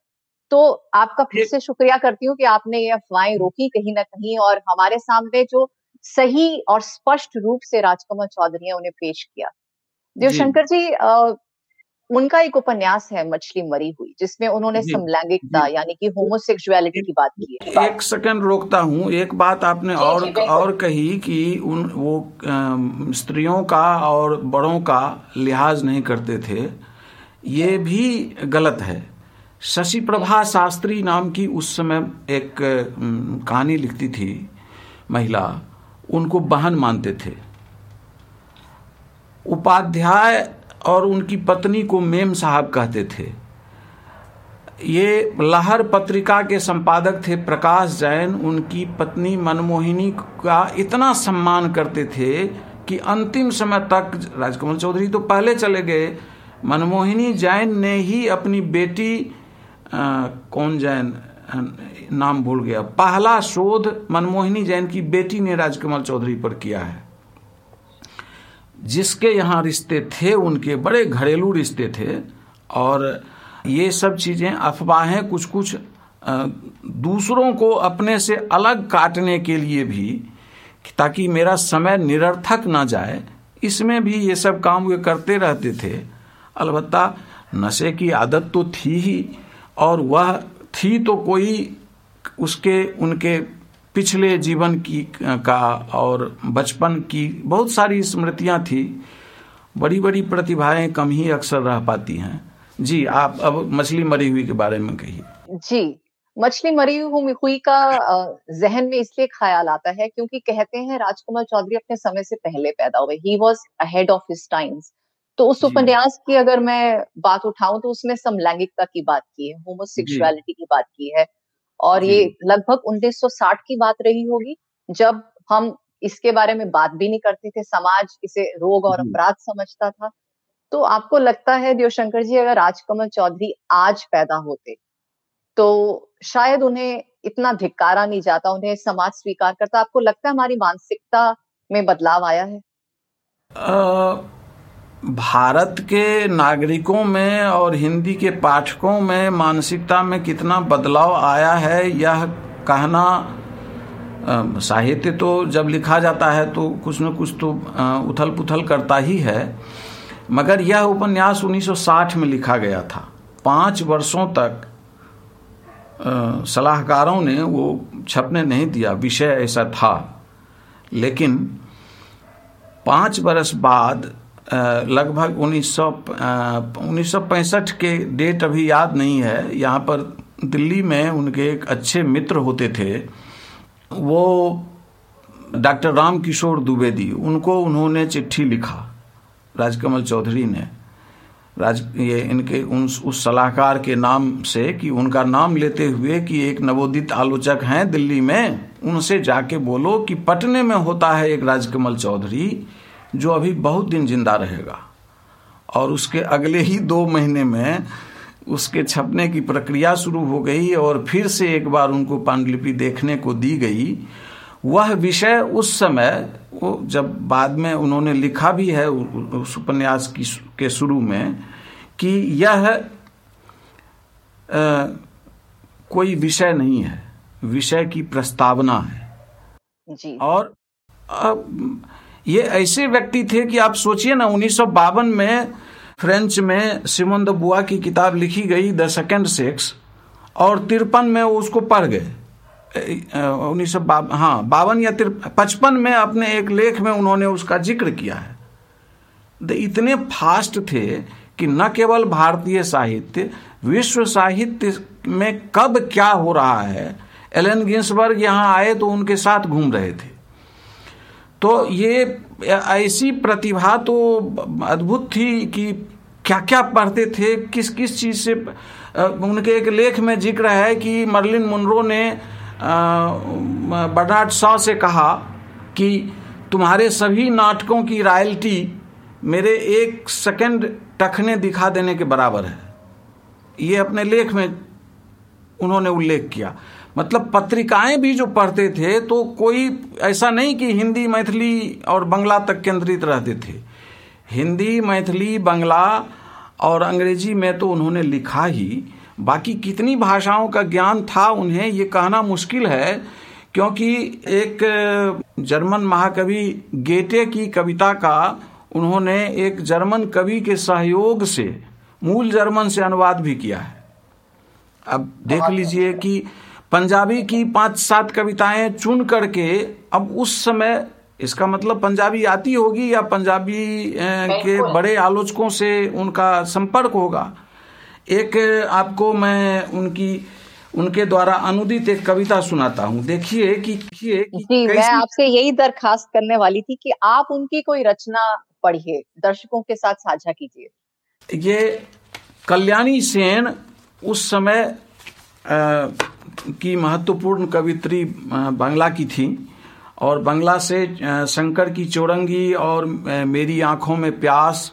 तो आपका फिर से शुक्रिया करती हूँ कि आपने ये अफवाहें रोकी कहीं ना कहीं और हमारे सामने जो सही और स्पष्ट रूप से राजकमल चौधरी है उन्हें पेश किया। देवशंकर जी, उनका एक उपन्यास है मछली मरी हुई, जिसमें उन्होंने समलैंगिकता यानी कि होमोसेक्सुअलिटी की बात की है। एक सेकंड रोकता हूँ। एक बात आपने और कही कि वो स्त्रियों का और बड़ों का लिहाज नहीं करते थे, ये भी गलत है। शशि प्रभा शास्त्री नाम की उस समय एक कहानी लिखती थी महिला, उनको बहन मानते थे। उपाध्याय और उनकी पत्नी को मेम साहब कहते थे। ये लहर पत्रिका के संपादक थे प्रकाश जैन, उनकी पत्नी मनमोहिनी का इतना सम्मान करते थे कि अंतिम समय तक, राजकमल चौधरी तो पहले चले गए, मनमोहिनी जैन ने ही अपनी बेटी कौन जैन, नाम भूल गया, पहला शोध मनमोहिनी जैन की बेटी ने राजकमल चौधरी पर किया है। जिसके यहाँ रिश्ते थे उनके बड़े घरेलू रिश्ते थे। और ये सब चीज़ें अफवाहें कुछ कुछ दूसरों को अपने से अलग काटने के लिए भी, ताकि मेरा समय निरर्थक ना जाए, इसमें भी ये सब काम वे करते रहते थे। अलबत्ता नशे की आदत तो थी ही, और वह थी तो कोई उसके उनके पिछले जीवन का और बचपन की बहुत सारी स्मृतियां थी। बड़ी बड़ी प्रतिभाएं कम ही अक्सर रह पाती हैं। जी, आप अब मछली मरी हुई के बारे में कहिए। जी, मछली मरी हुई का जहन में इसलिए ख्याल आता है क्योंकि कहते हैं राजकुमार चौधरी अपने समय से पहले पैदा हुए। He was ahead of his times. तो उस उपन्यास की अगर मैं बात उठाऊं तो उसमें समलैंगिकता की बात की है, होमोसेक्सुअलिटी की बात की है। और ये लगभग 1960 की बात रही होगी जब हम इसके बारे में बात भी नहीं करते थे, समाज इसे रोग और अपराध समझता था। तो आपको लगता है देवशंकर जी, अगर राजकमल चौधरी आज पैदा होते तो शायद उन्हें इतना धिक्कारा नहीं जाता, उन्हें समाज स्वीकार करता। आपको लगता है हमारी मानसिकता में बदलाव आया है? भारत के नागरिकों में और हिंदी के पाठकों में मानसिकता में कितना बदलाव आया है यह कहना, साहित्य तो जब लिखा जाता है तो कुछ न कुछ तो उथल पुथल करता ही है। मगर यह उपन्यास 1960 में लिखा गया था 5 वर्षों तक सलाहकारों ने वो छपने नहीं दिया, विषय ऐसा था। लेकिन 5 बरस बाद लगभग 1965 के डेट अभी याद नहीं है, यहाँ पर दिल्ली में उनके एक अच्छे मित्र होते थे, वो डॉक्टर राम किशोर दुबे दी, उनको उन्होंने चिट्ठी लिखा राजकमल चौधरी ने, उस सलाहकार के नाम से, कि उनका नाम लेते हुए कि एक नवोदित आलोचक हैं दिल्ली में, उनसे जाके बोलो कि पटने में होता है एक राजकमल चौधरी जो अभी बहुत दिन जिंदा रहेगा। और उसके अगले ही 2 महीने में उसके छपने की प्रक्रिया शुरू हो गई और फिर से एक बार उनको पांडुलिपि देखने को दी गई। वह विषय उस समय, वो जब बाद में उन्होंने लिखा भी है उस उपन्यास के शुरू में, कि यह कोई विषय नहीं है, विषय की प्रस्तावना है जी। और ये ऐसे व्यक्ति थे कि आप सोचिए ना, 1952 में फ्रेंच में सिमोन द बुआ की किताब लिखी गई द सेकंड सेक्स, और 53 में वो उसको पढ़ गए, 1952 या 55 में अपने एक लेख में उन्होंने उसका जिक्र किया है। इतने फास्ट थे कि न केवल भारतीय साहित्य, विश्व साहित्य में कब क्या हो रहा है। एलेन गिंसबर्ग यहाँ आए तो उनके साथ घूम रहे थे। तो ये ऐसी प्रतिभा तो अद्भुत थी कि क्या क्या पढ़ते थे, किस किस चीज़ से। उनके एक लेख में जिक्र है कि मर्लिन मुनरो ने बर्नार्ड शॉ से कहा कि तुम्हारे सभी नाटकों की रॉयल्टी मेरे 1 सेकंड टखने दिखा देने के बराबर है। ये अपने लेख में उन्होंने उल्लेख किया। मतलब पत्रिकाएं भी जो पढ़ते थे तो कोई ऐसा नहीं कि हिंदी, मैथिली और बंगला तक केंद्रित रहते थे। हिंदी, मैथिली, बंगला और अंग्रेजी में तो उन्होंने लिखा ही, बाकी कितनी भाषाओं का ज्ञान था उन्हें ये कहना मुश्किल है, क्योंकि एक जर्मन महाकवि गेटे की कविता का उन्होंने एक जर्मन कवि के सहयोग से, मूल जर्मन से अनुवाद भी किया है। अब देख लीजिए कि पंजाबी की 5-7 कविताएं चुन करके, अब उस समय इसका मतलब पंजाबी आती होगी या पंजाबी के बड़े आलोचकों से उनका संपर्क होगा। एक आपको मैं उनके द्वारा अनुदित एक कविता सुनाता हूँ, देखिए कि मैं आपसे यही दरखास्त करने वाली थी कि आप उनकी कोई रचना पढ़िए, दर्शकों के साथ साझा कीजिए। ये कल्याणी सेन उस समय की महत्वपूर्ण कवित्री बांग्ला की थी, और बांग्ला से शंकर की चौरंगी और मेरी आंखों में प्यास,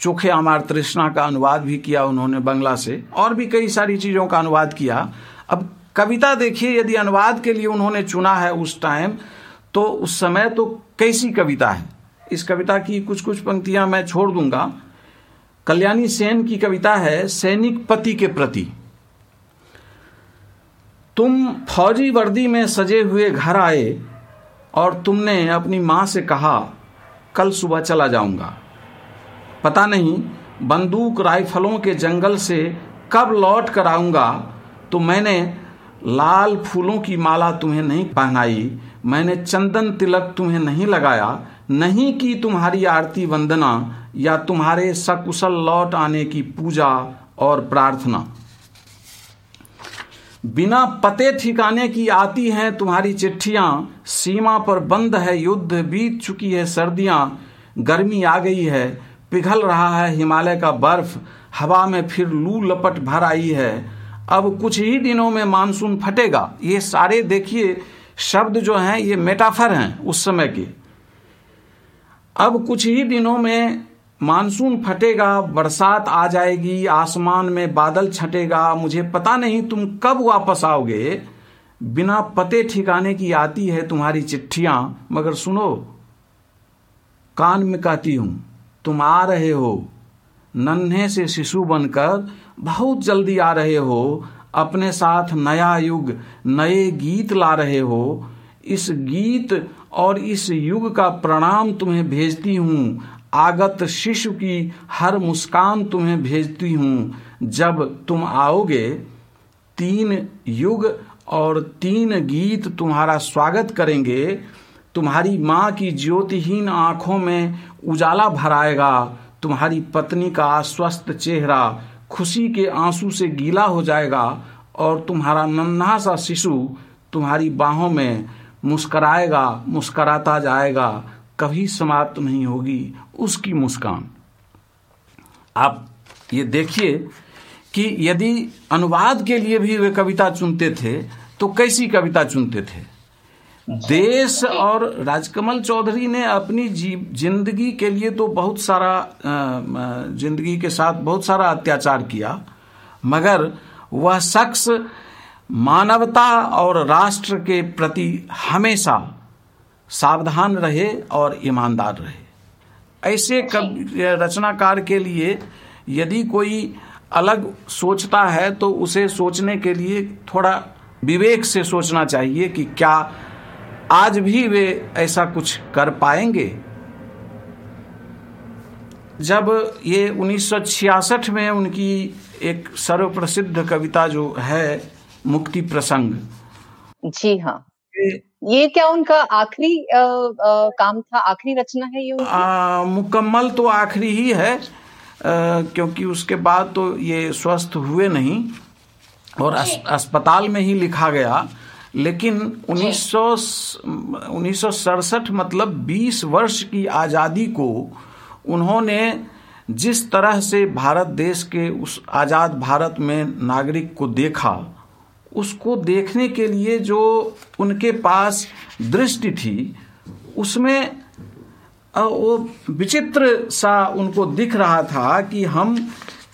चोखे अमार तृष्णा का अनुवाद भी किया उन्होंने बांग्ला से, और भी कई सारी चीज़ों का अनुवाद किया। अब कविता देखिए, यदि अनुवाद के लिए उन्होंने चुना है उस टाइम, तो उस समय तो कैसी कविता है। इस कविता की कुछ कुछ पंक्तियां मैं छोड़ दूंगा। कल्याणी सेन की कविता है सैनिक पति के प्रति। तुम फौजी वर्दी में सजे हुए घर आए और तुमने अपनी माँ से कहा कल सुबह चला जाऊंगा। पता नहीं बंदूक राइफलों के जंगल से कब लौट कर आऊँगा, तो मैंने लाल फूलों की माला तुम्हें नहीं पहनाई, मैंने चंदन तिलक तुम्हें नहीं लगाया, नहीं की तुम्हारी आरती वंदना या तुम्हारे सकुशल लौट आने की पूजा और प्रार्थना। बिना पते ठिकाने की आती हैं तुम्हारी चिट्ठियाँ, सीमा पर बंद है युद्ध, बीत चुकी है सर्दियाँ, गर्मी आ गई है, पिघल रहा है हिमालय का बर्फ, हवा में फिर लू लपट भर आई है, अब कुछ ही दिनों में मानसून फटेगा। ये सारे देखिए शब्द जो हैं ये मेटाफर हैं उस समय के। अब कुछ ही दिनों में मानसून फटेगा, बरसात आ जाएगी, आसमान में बादल छटेगा, मुझे पता नहीं तुम कब वापस आओगे। बिना पते ठिकाने की आती है तुम्हारी चिट्ठियां, मगर सुनो, कान में कहती हूं तुम आ रहे हो, नन्हे से शिशु बनकर बहुत जल्दी आ रहे हो, अपने साथ नया युग, नए गीत ला रहे हो, इस गीत और इस युग का प्रणाम तुम्हें भेजती हूं, आगत शिशु की हर मुस्कान तुम्हें भेजती हूँ, जब तुम आओगे 3 युग और 3 गीत तुम्हारा स्वागत करेंगे, तुम्हारी माँ की ज्योतिहीन आँखों में उजाला भराएगा, तुम्हारी पत्नी का स्वस्थ चेहरा खुशी के आंसू से गीला हो जाएगा और तुम्हारा नन्हा सा शिशु तुम्हारी बाहों में मुस्कराएगा, मुस्कराता जाएगा, कभी समाप्त नहीं होगी उसकी मुस्कान। आप ये देखिए कि यदि अनुवाद के लिए भी वे कविता चुनते थे तो कैसी कविता चुनते थे। देश और राजकमल चौधरी ने अपनी जिंदगी के लिए तो बहुत सारा, जिंदगी के साथ बहुत सारा अत्याचार किया, मगर वह शख्स मानवता और राष्ट्र के प्रति हमेशा सावधान रहे और ईमानदार रहे। ऐसे रचनाकार के लिए यदि कोई अलग सोचता है तो उसे सोचने के लिए थोड़ा विवेक से सोचना चाहिए कि क्या आज भी वे ऐसा कुछ कर पाएंगे। जब ये 1966 में उनकी एक सर्वप्रसिद्ध कविता जो है मुक्ति प्रसंग, जी हाँ, ये क्या उनका आखिरी काम था, आखिरी रचना है ये? मुकम्मल तो आखिरी ही है क्योंकि उसके बाद तो ये स्वस्थ हुए नहीं और अस्पताल में ही लिखा गया। लेकिन 1967 मतलब 20 वर्ष की आज़ादी को उन्होंने जिस तरह से भारत देश के, उस आज़ाद भारत में नागरिक को देखा, उसको देखने के लिए जो उनके पास दृष्टि थी उसमें वो विचित्र सा उनको दिख रहा था कि हम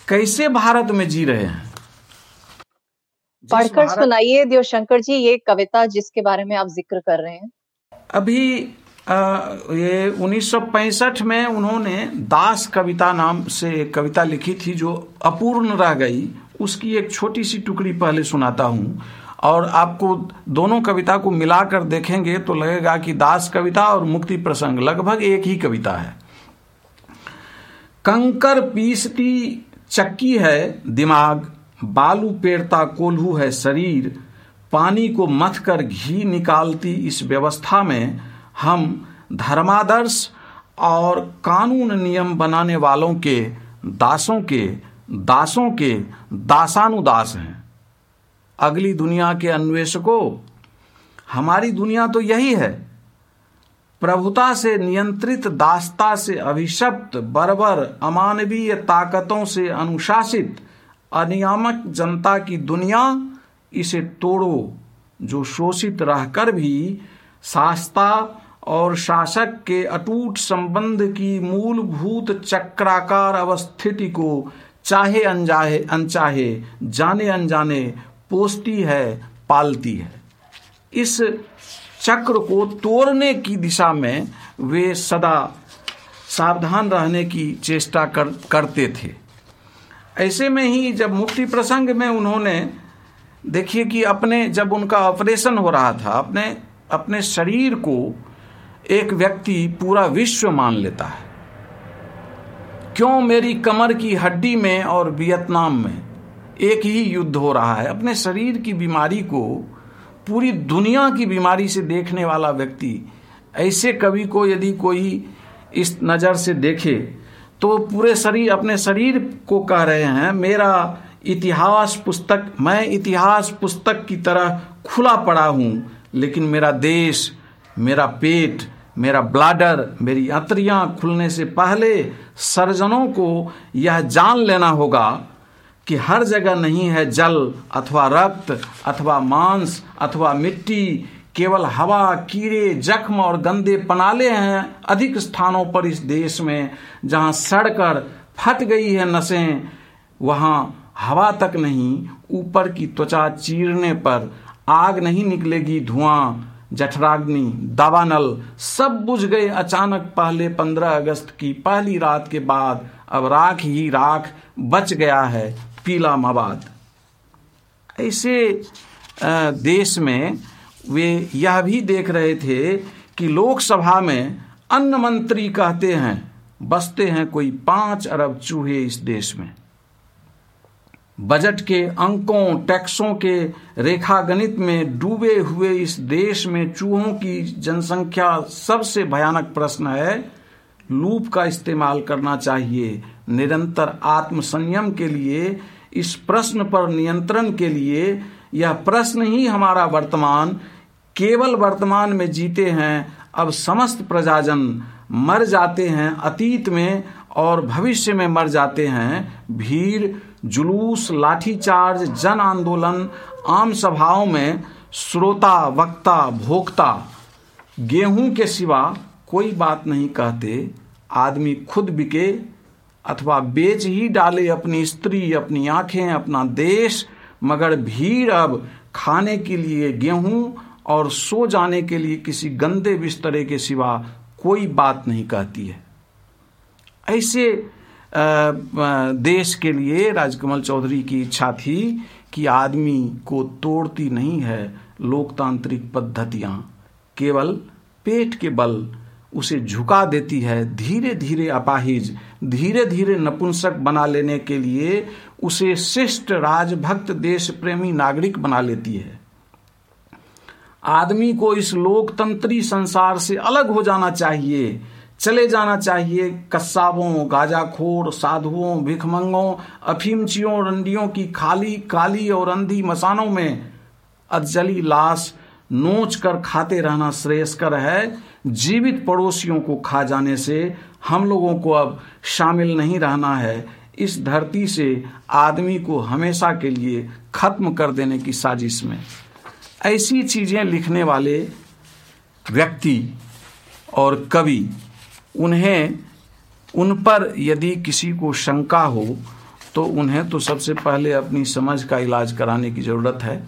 कैसे भारत में जी रहे हैं। पढ़कर सुनाइए देवशंकर जी ये कविता जिसके बारे में आप जिक्र कर रहे हैं। अभी ये 1965 में उन्होंने दास कविता नाम से कविता लिखी थी जो अपूर्ण रह गई, उसकी एक छोटी सी टुकड़ी पहले सुनाता हूँ और आपको दोनों कविता को मिलाकर देखेंगे तो लगेगा कि दास कविता और मुक्ति प्रसंग लगभग एक ही कविता है। कंकर पीसती चक्की है दिमाग, बालू पेरता कोल्हू है शरीर, पानी को मथ कर घी निकालती इस व्यवस्था में हम धर्मादर्श और कानून नियम बनाने वालों के दासों के दासानुदास हैं। अगली दुनिया के अन्वेषकों, हमारी दुनिया तो यही है, प्रभुता से नियंत्रित, दासता से अभिशप्त, बर्बर अमानवीय ताकतों से अनुशासित, अनियामक जनता की दुनिया, इसे तोड़ो जो शोषित रहकर भी शास्ता और शासक के अटूट संबंध की मूलभूत चक्राकार अवस्थिति को चाहे अनचाहे, जाने अनजाने पोसती है, पालती है। इस चक्र को तोड़ने की दिशा में वे सदा सावधान रहने की चेष्टा करते थे। ऐसे में ही जब मुक्ति प्रसंग में उन्होंने, देखिए कि अपने, जब उनका ऑपरेशन हो रहा था, अपने शरीर को एक व्यक्ति पूरा विश्व मान लेता है, क्यों मेरी कमर की हड्डी में और वियतनाम में एक ही युद्ध हो रहा है। अपने शरीर की बीमारी को पूरी दुनिया की बीमारी से देखने वाला व्यक्ति, ऐसे कवि को यदि कोई इस नज़र से देखे तो पूरे शरीर, अपने शरीर को कह रहे हैं मेरा इतिहास पुस्तक, मैं इतिहास पुस्तक की तरह खुला पड़ा हूँ, लेकिन मेरा देश, मेरा पेट, मेरा ब्लाडर, मेरी अंतड़ियाँ खुलने से पहले सर्जनों को यह जान लेना होगा कि हर जगह नहीं है जल अथवा रक्त अथवा मांस अथवा मिट्टी, केवल हवा, कीड़े, जख्म और गंदे पनाले हैं अधिक स्थानों पर इस देश में। जहाँ सड़कर फट गई है नसें, वहाँ हवा तक नहीं, ऊपर की त्वचा चीरने पर आग नहीं निकलेगी, धुआं, जठराग्नि, दावानल सब बुझ गए अचानक पहले 15 अगस्त की पहली रात के बाद। अब राख ही राख बच गया है, पीला मवाद। ऐसे देश में वे यह भी देख रहे थे कि लोकसभा में अन्न मंत्री कहते हैं बसते हैं कोई 5 अरब चूहे इस देश में। बजट के अंकों, टैक्सों के रेखागणित में डूबे हुए इस देश में चूहों की जनसंख्या सबसे भयानक प्रश्न है। लूप का इस्तेमाल करना चाहिए। निरंतर आत्मसंयम के लिए, इस प्रश्न पर नियंत्रण के लिए। यह प्रश्न ही हमारा वर्तमान, केवल वर्तमान में जीते हैं। अब समस्त प्रजाजन मर जाते हैं अतीत में और भविष्य में मर जाते हैं। भीड़, जुलूस, लाठीचार्ज, जन आंदोलन, आम सभाओं में श्रोता, वक्ता, भोक्ता गेहूं के सिवा कोई बात नहीं कहते। आदमी खुद बिके अथवा बेच ही डाले अपनी स्त्री, अपनी आंखें, अपना देश, मगर भीड़ अब खाने के लिए गेहूं और सो जाने के लिए किसी गंदे बिस्तरे के सिवा कोई बात नहीं कहती है। ऐसे देश के लिए राजकमल चौधरी की इच्छा थी कि आदमी को तोड़ती नहीं है लोकतांत्रिक पद्धतियां, केवल पेट के बल उसे झुका देती है। धीरे धीरे अपाहिज, धीरे धीरे नपुंसक बना लेने के लिए उसे शिष्ट, राजभक्त, देश प्रेमी नागरिक बना लेती है। आदमी को इस लोकतंत्री संसार से अलग हो जाना चाहिए, चले जाना चाहिए। कस्साबों, गाजाखोर, साधुओं, भिखमंगों, अफीमचियों, रंडियों की खाली, काली और अंधी मसानों में अजली लाश नोच कर खाते रहना श्रेयस्कर है जीवित पड़ोसियों को खा जाने से। हम लोगों को अब शामिल नहीं रहना है। इस धरती से आदमी को हमेशा के लिए खत्म कर देने की साजिश में। ऐसी चीज़ें लिखने वाले व्यक्ति और कवि, उन पर यदि किसी को शंका हो तो उन्हें तो सबसे पहले अपनी समझ का इलाज कराने की ज़रूरत है।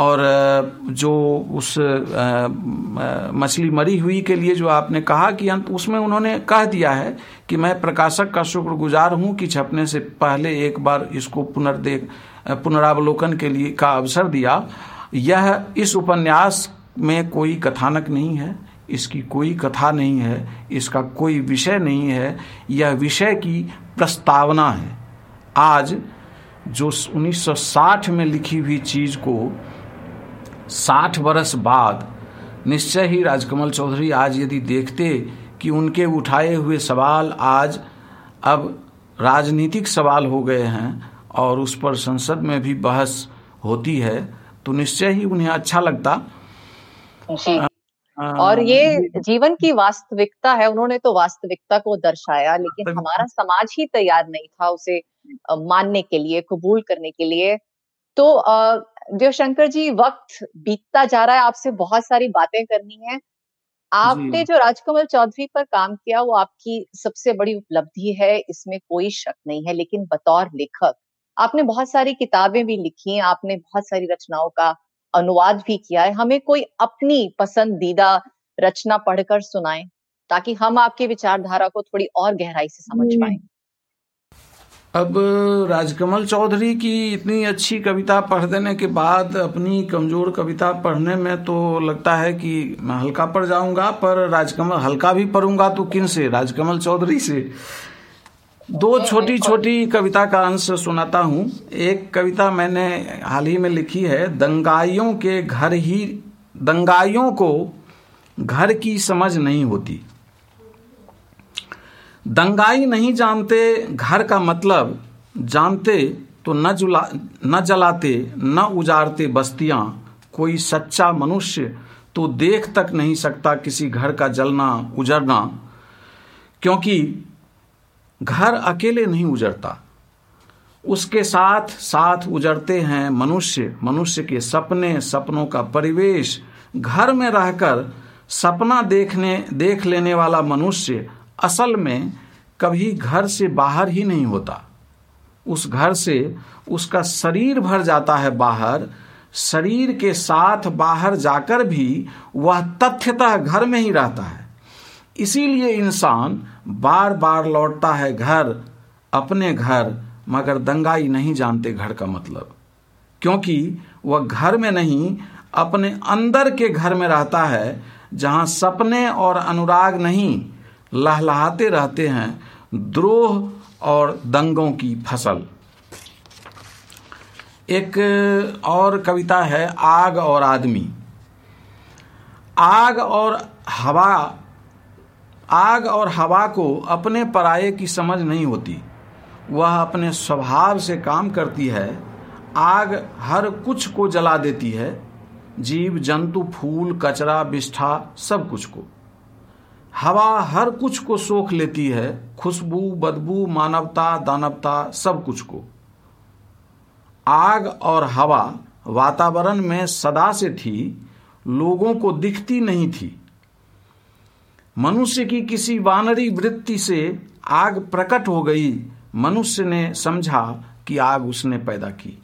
और जो उस मछली मरी हुई के लिए जो आपने कहा कि उसमें उन्होंने कह दिया है कि मैं प्रकाशक का शुक्रगुजार हूं कि छपने से पहले एक बार इसको पुनरावलोकन के लिए का अवसर दिया। यह इस उपन्यास में कोई कथानक नहीं है, इसकी कोई कथा नहीं है, इसका कोई विषय नहीं है, यह विषय की प्रस्तावना है। आज जो 1960 में लिखी हुई चीज़ को 60 वर्ष बाद निश्चय ही राजकमल चौधरी आज यदि देखते कि उनके उठाए हुए सवाल आज अब राजनीतिक सवाल हो गए हैं और उस पर संसद में भी बहस होती है, तो निश्चय ही उन्हें अच्छा लगता। और ये जीवन की वास्तविकता है। उन्होंने तो वास्तविकता को दर्शाया, लेकिन हमारा समाज ही तैयार नहीं था उसे मानने के लिए, कबूल करने के लिए। तो देवशंकर जी, वक्त बीतता जा रहा है, आपसे बहुत सारी बातें करनी है। आपने जो राजकमल चौधरी पर काम किया वो आपकी सबसे बड़ी उपलब्धि है, इसमें कोई शक नहीं है। लेकिन बतौर लेखक आपने बहुत सारी किताबें भी लिखी, आपने बहुत सारी रचनाओं का अनुवाद भी किया है। हमें कोई अपनी पसंदीदा रचना पढ़कर सुनाएं ताकि हम आपकी विचारधारा को थोड़ी और गहराई से समझ पाएं। अब राजकमल चौधरी की इतनी अच्छी कविता पढ़ देने के बाद अपनी कमजोर कविता पढ़ने में तो लगता है कि मैं हल्का पढ़ जाऊंगा, पर राजकमल हल्का भी पढ़ूंगा तो किन से, राजकमल चौधरी से। दो छोटी छोटी कविता का अंश सुनाता हूँ। एक कविता मैंने हाल ही में लिखी है, दंगाइयों को घर की समझ नहीं होती। दंगाई नहीं जानते घर का मतलब, जानते तो न जलाते न उजाड़ते बस्तियाँ। कोई सच्चा मनुष्य तो देख तक नहीं सकता किसी घर का जलना उजड़ना, क्योंकि घर अकेले नहीं उजड़ता, उसके साथ साथ उजड़ते हैं मनुष्य, मनुष्य के सपने, सपनों का परिवेश। घर में रहकर सपना देख लेने वाला मनुष्य असल में कभी घर से बाहर ही नहीं होता। उस घर से उसका शरीर भर जाता है बाहर। शरीर के साथ बाहर जाकर भी वह तथ्यतः घर में ही रहता है। इसीलिए इंसान बार बार लौटता है घर, अपने घर, मगर दंगाई नहीं जानते घर का मतलब, क्योंकि वह घर में नहीं अपने अंदर के घर में रहता है, जहाँ सपने और अनुराग नहीं लहलहाते रहते हैं द्रोह और दंगों की फसल। एक और कविता है आग और आदमी। आग और हवा को अपने पराये की समझ नहीं होती, वह अपने स्वभाव से काम करती है। आग हर कुछ को जला देती है, जीव जंतु फूल कचरा बिष्ठा सब कुछ को। हवा हर कुछ को सोख लेती है, खुशबू बदबू मानवता दानवता सब कुछ को। आग और हवा वातावरण में सदा से थी, लोगों को दिखती नहीं थी। मनुष्य की किसी वानरी वृत्ति से आग प्रकट हो गई, मनुष्य ने समझा कि आग उसने पैदा की।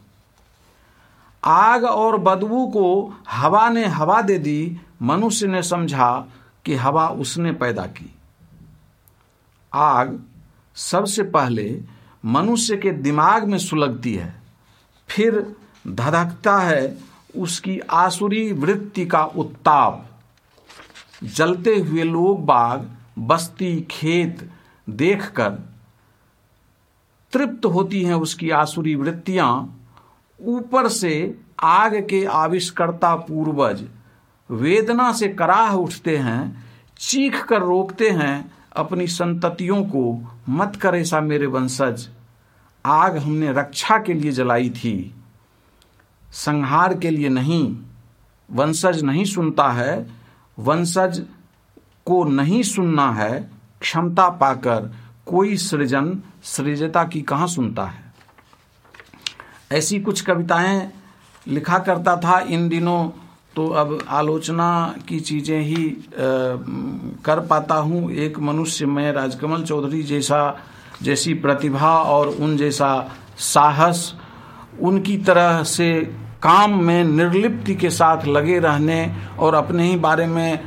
आग और बदबू को हवा ने हवा दे दी, मनुष्य ने समझा कि हवा उसने पैदा की। आग सबसे पहले मनुष्य के दिमाग में सुलगती है, फिर धधकता है उसकी आसुरी वृत्ति का उत्ताप। जलते हुए लोग बाग बस्ती खेत देखकर तृप्त होती हैं उसकी आसुरी वृत्तियां। ऊपर से आग के आविष्कर्ता पूर्वज वेदना से कराह उठते हैं, चीख कर रोकते हैं अपनी संततियों को, मत कर ऐसा मेरे वंशज, आग हमने रक्षा के लिए जलाई थी, संहार के लिए नहीं। वंशज नहीं सुनता है, वंशज को नहीं सुनना है। क्षमता पाकर कोई सृजन सृजता की कहाँ सुनता है। ऐसी कुछ कविताएं लिखा करता था। इन दिनों तो अब आलोचना की चीज़ें ही कर पाता हूँ। एक मनुष्य में राजकमल चौधरी जैसी प्रतिभा और उन जैसा साहस, उनकी तरह से काम में निर्लिप्ति के साथ लगे रहने और अपने ही बारे में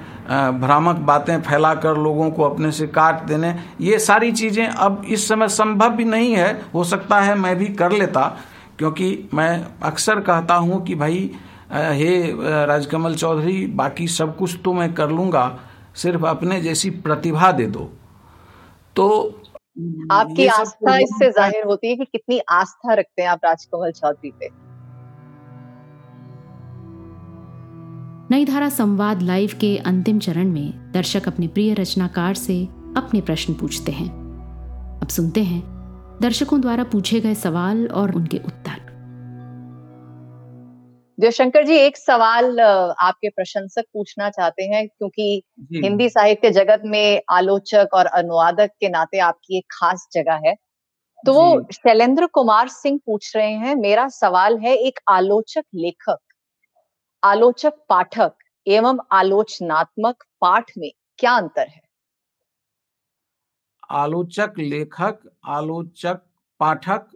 भ्रामक बातें फैलाकर लोगों को अपने से काट देने, ये सारी चीज़ें अब इस समय संभव भी नहीं है। हो सकता है मैं भी कर लेता, क्योंकि मैं अक्सर कहता हूँ कि भाई हे राजकमल चौधरी, बाकी सब कुछ तो मैं कर लूँगा, सिर्फ अपने जैसी प्रतिभा दे दो। तो आपकी आस्था इससे जाहिर होती है कि कितनी आस्था रखते हैं आप राजकमल चौधरी पे। नई धारा संवाद लाइव के अंतिम चरण में दर्शक अपने प्रिय रचनाकार से अपने प्रश्न पूछते हैं। अब सुनते हैं दर्शकों द्वारा पूछे गए सवाल और उनके उत्तर। देवशंकर जी, एक सवाल आपके प्रशंसक पूछना चाहते हैं, क्योंकि हिंदी साहित्य जगत में आलोचक और अनुवादक के नाते आपकी एक खास जगह है। तो वो शैलेंद्र कुमार सिंह पूछ रहे हैं, मेरा सवाल है एक आलोचक लेखक, आलोचक पाठक एवं आलोचनात्मक पाठ में क्या अंतर है? आलोचक लेखक, आलोचक पाठक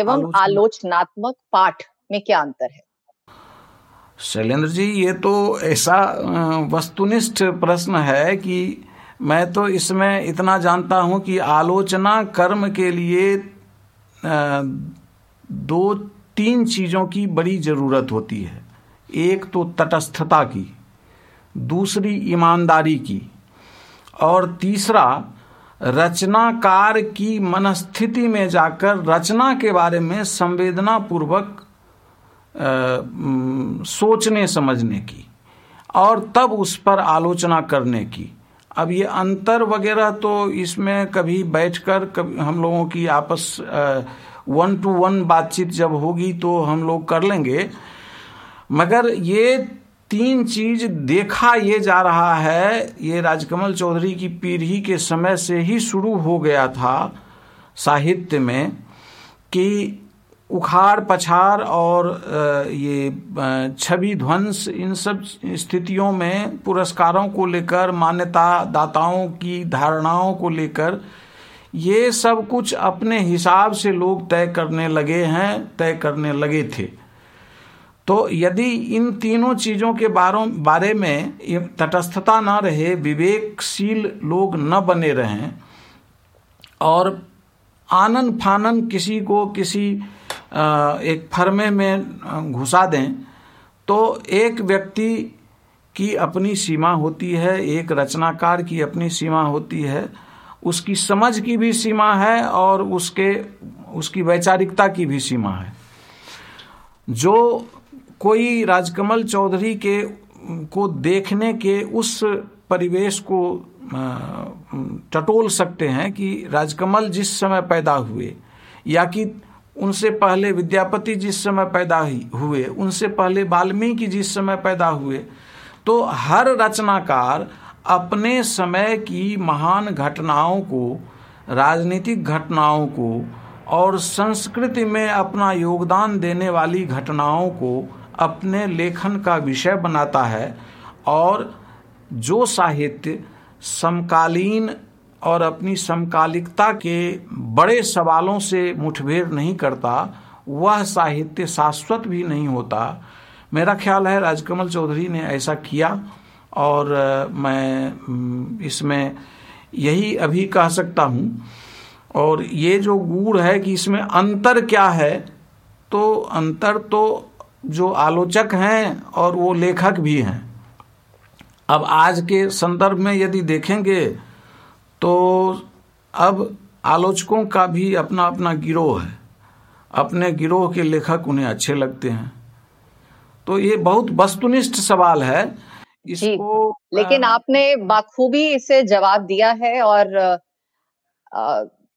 एवं आलोचनात्मक पाठ में क्या अंतर है? शैलेंद्र जी, ये तो ऐसा वस्तुनिष्ठ प्रश्न है कि मैं तो इसमें इतना जानता हूँ कि आलोचना कर्म के लिए 2-3 चीज़ों की बड़ी ज़रूरत होती है। एक तो तटस्थता की, दूसरी ईमानदारी की, और तीसरा रचनाकार की मनस्थिति में जाकर रचना के बारे में संवेदनापूर्वक सोचने समझने की और तब उस पर आलोचना करने की। अब ये अंतर वगैरह तो इसमें कभी बैठकर हम लोगों की आपस 1-to-1 बातचीत जब होगी तो हम लोग कर लेंगे, मगर ये 3 चीज देखा ये जा रहा है, ये राजकमल चौधरी की पीढ़ी के समय से ही शुरू हो गया था साहित्य में, कि उखाड़ पछाड़ और ये छवि ध्वंस, इन सब स्थितियों में पुरस्कारों को लेकर, मान्यता दाताओं की धारणाओं को लेकर, ये सब कुछ अपने हिसाब से लोग तय करने लगे थे। तो यदि इन तीनों चीज़ों के बारे में तटस्थता ना रहे, विवेकशील लोग न बने रहें और आनन फानन किसी को किसी एक फर्मे में घुसा दें, तो एक व्यक्ति की अपनी सीमा होती है, एक रचनाकार की अपनी सीमा होती है, उसकी समझ की भी सीमा है और उसकी वैचारिकता की भी सीमा है। जो कोई राजकमल चौधरी के को देखने के उस परिवेश को टटोल सकते हैं कि राजकमल जिस समय पैदा हुए या कि उनसे पहले विद्यापति जिस समय पैदा हुए, उनसे पहले वाल्मीकि जिस समय पैदा हुए, तो हर रचनाकार अपने समय की महान घटनाओं को, राजनीतिक घटनाओं को और संस्कृति में अपना योगदान देने वाली घटनाओं को अपने लेखन का विषय बनाता है और जो साहित्य समकालीन और अपनी समकालिकता के बड़े सवालों से मुठभेड़ नहीं करता, वह साहित्य शाश्वत भी नहीं होता। मेरा ख्याल है राजकमल चौधरी ने ऐसा किया और मैं इसमें यही अभी कह सकता हूँ। और ये जो गूढ़ है कि इसमें अंतर क्या है, तो अंतर तो जो आलोचक हैं और वो लेखक भी हैं। अब आज के संदर्भ में यदि देखेंगे तो अब आलोचकों का भी अपना अपना गिरोह है, अपने गिरोह के लेखक उन्हें अच्छे लगते हैं। तो ये बहुत वस्तुनिष्ठ सवाल है इसको, लेकिन आपने बाखूबी इसे जवाब दिया है। और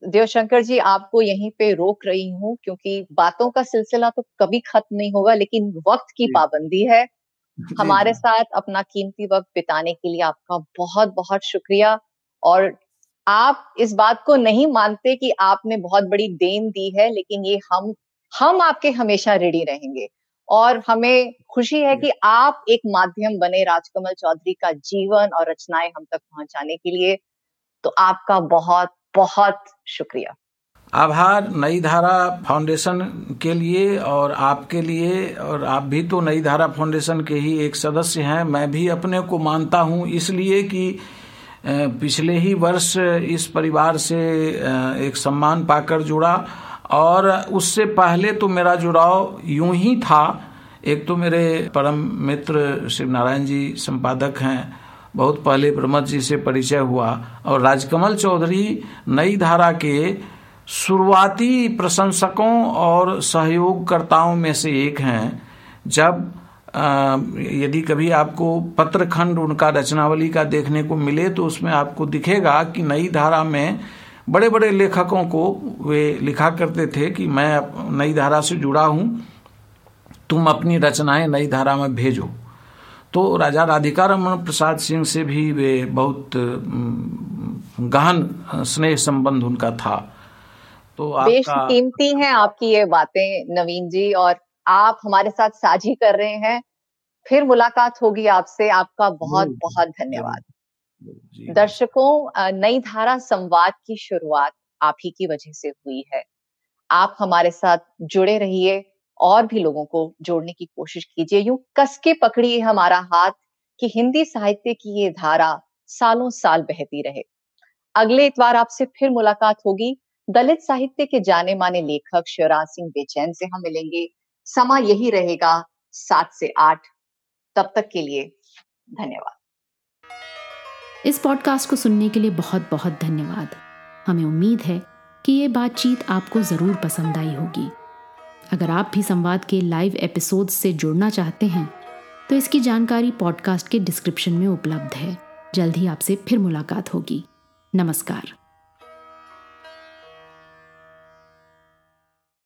देवशंकर जी, आपको यहीं पे रोक रही हूँ क्योंकि बातों का सिलसिला तो कभी खत्म नहीं होगा, लेकिन वक्त की पाबंदी है। हमारे साथ अपना कीमती वक्त बिताने के लिए आपका बहुत बहुत शुक्रिया। और आप इस बात को नहीं मानते कि आपने बहुत बड़ी देन दी है, लेकिन ये हम आपके हमेशा रेडी रहेंगे। और हमें खुशी है कि आप एक माध्यम बने राजकमल चौधरी का जीवन और रचनाएं हम तक पहुंचाने के लिए। तो आपका बहुत बहुत शुक्रिया, आभार नई धारा फाउंडेशन के लिए और आपके लिए। और आप भी तो नई धारा फाउंडेशन के ही एक सदस्य हैं। मैं भी अपने को मानता हूं, इसलिए कि पिछले ही वर्ष इस परिवार से एक सम्मान पाकर जुड़ा, और उससे पहले तो मेरा जुड़ाव यूं ही था। एक तो मेरे परम मित्र शिवनारायण जी संपादक हैं, बहुत पहले प्रमथ जी से परिचय हुआ, और राजकमल चौधरी नई धारा के शुरुआती प्रशंसकों और सहयोगकर्ताओं में से एक हैं। जब यदि कभी आपको पत्रखंड उनका रचनावली का देखने को मिले तो उसमें आपको दिखेगा कि नई धारा में बड़े बड़े लेखकों को वे लिखा करते थे कि मैं नई धारा से जुड़ा हूँ, तुम अपनी रचनाएं नई धारा में भेजो। तो राजा राधिकारमन प्रसाद सिंह से भी वे बहुत गहन स्नेह संबंध उनका था। तो बेश कीमती हैं आपकी ये बातें नवीन जी, और आप हमारे साथ साझी कर रहे हैं। फिर मुलाकात होगी आपसे, आपका बहुत बहुत धन्यवाद। दर्शकों, नई धारा संवाद की शुरुआत आप ही की वजह से हुई है। आप हमारे साथ जुड़े रहिए और भी लोगों को जोड़ने की कोशिश कीजिए। यूं कसके पकड़िए हमारा हाथ कि हिंदी साहित्य की ये धारा सालों साल बहती रहे। अगले इतवार आपसे फिर मुलाकात होगी। दलित साहित्य के जाने माने लेखक शिवराज सिंह बेचैन से हम मिलेंगे। समा यही रहेगा 7 से 8। तब तक के लिए धन्यवाद। इस पॉडकास्ट को सुनने के लिए बहुत बहुत धन्यवाद। हमें उम्मीद है कि ये बातचीत आपको ज़रूर पसंद आई होगी। अगर आप भी संवाद के लाइव एपिसोड्स से जुड़ना चाहते हैं तो इसकी जानकारी पॉडकास्ट के डिस्क्रिप्शन में उपलब्ध है। जल्द ही आपसे फिर मुलाकात होगी। नमस्कार।